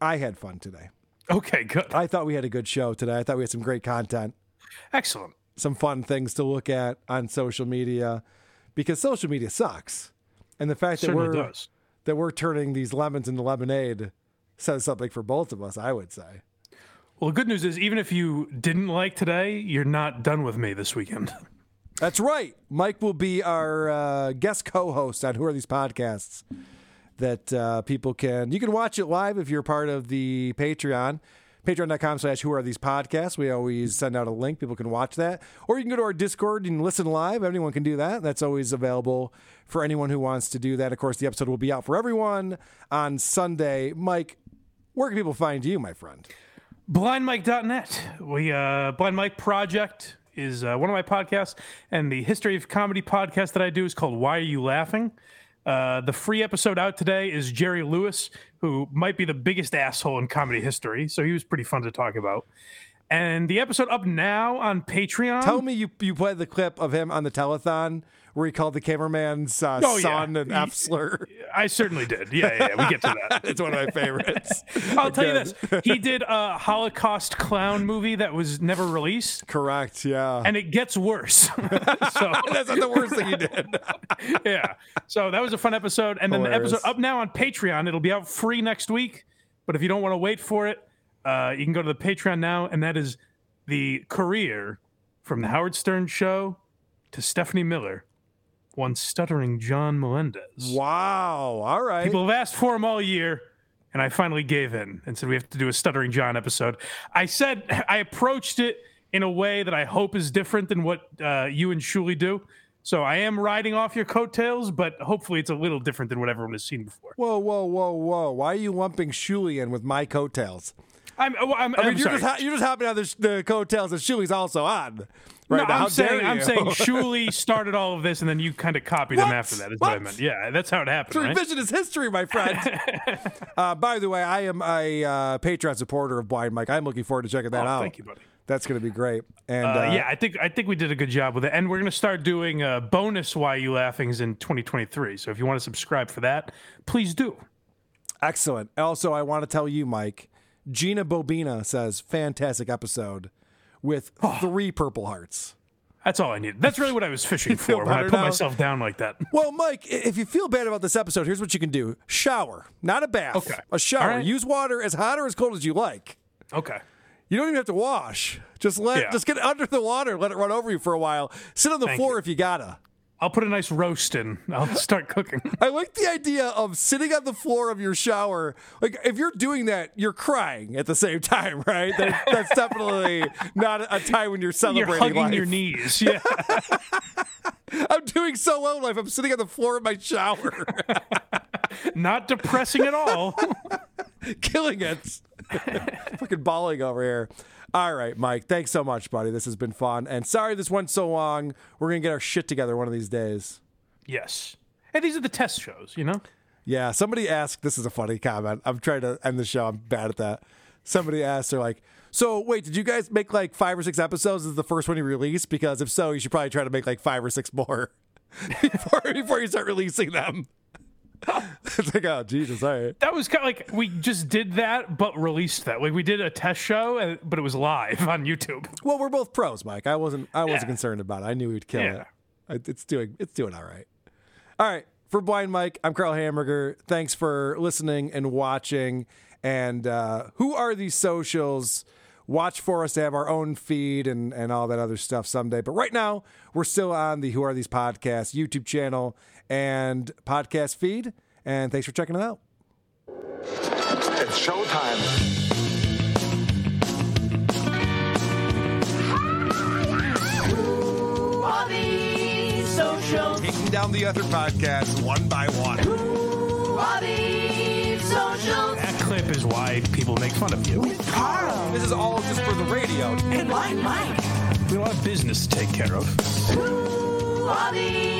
I had fun today. Okay, good. I thought we had a good show today. I thought we had some great content. Excellent. Some fun things to look at on social media, because social media sucks. And the fact that we're, does. that we're turning these lemons into lemonade says something for both of us, I would say. Well, the good news is, even if you didn't like today, you're not done with me this weekend. That's right. Mike will be our uh, guest co-host on Who Are These Podcasts, that uh, people can, you can watch it live if you're part of the Patreon, patreon.com slash Who Are These Podcasts. We always send out a link. People can watch that. Or you can go to our Discord and listen live. Anyone can do that. That's always available for anyone who wants to do that. Of course, the episode will be out for everyone on Sunday. Mike, where can people find you, my friend? blind mike dot net. We uh, Blind Mike Project is uh, one of my podcasts, and the history of comedy podcast that I do is called Why Are You Laughing? Uh, the free episode out today is Jerry Lewis, who might be the biggest asshole in comedy history, so he was pretty fun to talk about. And the episode up now on Patreon... Tell me you, you played the clip of him on the telethon where he called the cameraman's uh, oh, son yeah. an F slur. I certainly did. Yeah, yeah, yeah. We get to that. It's one of my favorites. I'll Good. tell you this. He did a Holocaust clown movie that was never released. Correct, yeah. And it gets worse. So that's not the worst thing he did. Yeah. So that was a fun episode. And Hilarious. Then the episode up now on Patreon, it'll be out free next week. But if you don't want to wait for it, Uh, you can go to the Patreon now, and that is the career from the Howard Stern Show to Stephanie Miller, one Stuttering John Melendez. Wow. All right. People have asked for him all year, and I finally gave in and said we have to do a Stuttering John episode. I said I approached it in a way that I hope is different than what uh, you and Shuli do. So I am riding off your coattails, but hopefully it's a little different than what everyone has seen before. Whoa, whoa, whoa, whoa. Why are you lumping Shuli in with my coattails? I'm, I'm, I'm, I mean, I'm you're, just, you're just hopping out of the, the coattails that Shuli's also on right no, now. I'm how saying, I'm saying Shuli started all of this, and then you kind of copied what? him after that, is what? what I meant. Yeah, that's how it happened, right? It's revisionist history, my friend. uh, by the way, I am a uh, Patreon supporter of Blind Mike. I'm looking forward to checking that oh, out. Thank you, buddy. That's going to be great. And uh, uh, yeah, I think I think we did a good job with it. And we're going to start doing uh, bonus Why You Laughings in twenty twenty-three. So if you want to subscribe for that, please do. Excellent. Also, I want to tell you, Mike, Gina Bobina says, fantastic episode with oh, three purple hearts. That's all I needed. That's really what I was fishing for when I put now. myself down like that. Well, Mike, if you feel bad about this episode, here's what you can do. Shower. Not a bath. Okay. A shower. Right. Use water as hot or as cold as you like. Okay. You don't even have to wash. Just let yeah. just get under the water. Let it run over you for a while. Sit on the Thank floor you. if you gotta. I'll put a nice roast in. I'll start cooking. I like the idea of sitting on the floor of your shower. Like, if you're doing that, you're crying at the same time, right? That, that's definitely not a time when you're celebrating life. You're hugging life. your knees. Yeah. I'm doing so well in life. I'm sitting on the floor of my shower. Not depressing at all. Killing it. Fucking bawling over here. All right, Mike, thanks so much, buddy. This has been fun. And sorry this went so long. We're going to get our shit together one of these days. Yes. And these are the test shows, you know? Yeah, somebody asked, this is a funny comment. I'm trying to end the show. I'm bad at that. Somebody asked, they're like, so wait, did you guys make like five or six episodes? This is the first one you released? Because if so, you should probably try to make like five or six more before, before you start releasing them. It's like, oh, Jesus, all right. That was kind of like, we just did that, but released that. Like, we did a test show, and, but it was live on YouTube. Well, we're both pros, Mike. I wasn't I wasn't yeah. concerned about it. I knew we'd kill yeah. it. It's doing, it's doing all right. All right, for Blind Mike, I'm Karl Hamburger. Thanks for listening and watching. And uh, Who Are These Socials? Watch for us to have our own feed and, and all that other stuff someday. But right now, we're still on the Who Are These Podcasts YouTube channel and podcast feed. And thanks for checking it out. It's showtime. Who are these socials? Taking down the other podcasts one by one. Who are these socials? That clip is why people make fun of you. With Karl. This is all just for the radio. And Blind Mike. We have a business to take care of. Who are these?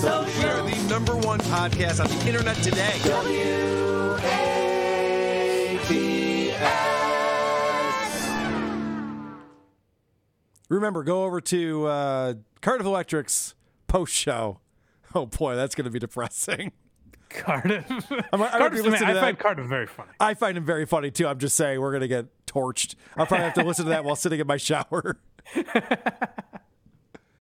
Social. We are the number one podcast on the internet today. W A T S. Elvis. Remember, go over to uh, Cardiff Electric's post-show. Oh, boy, that's going to be depressing. Cardiff. I'm, I, I, mean, I find Cardiff very funny. I find him very funny, too. I'm just saying we're going to get torched. I'll probably have to listen to that while sitting in my shower.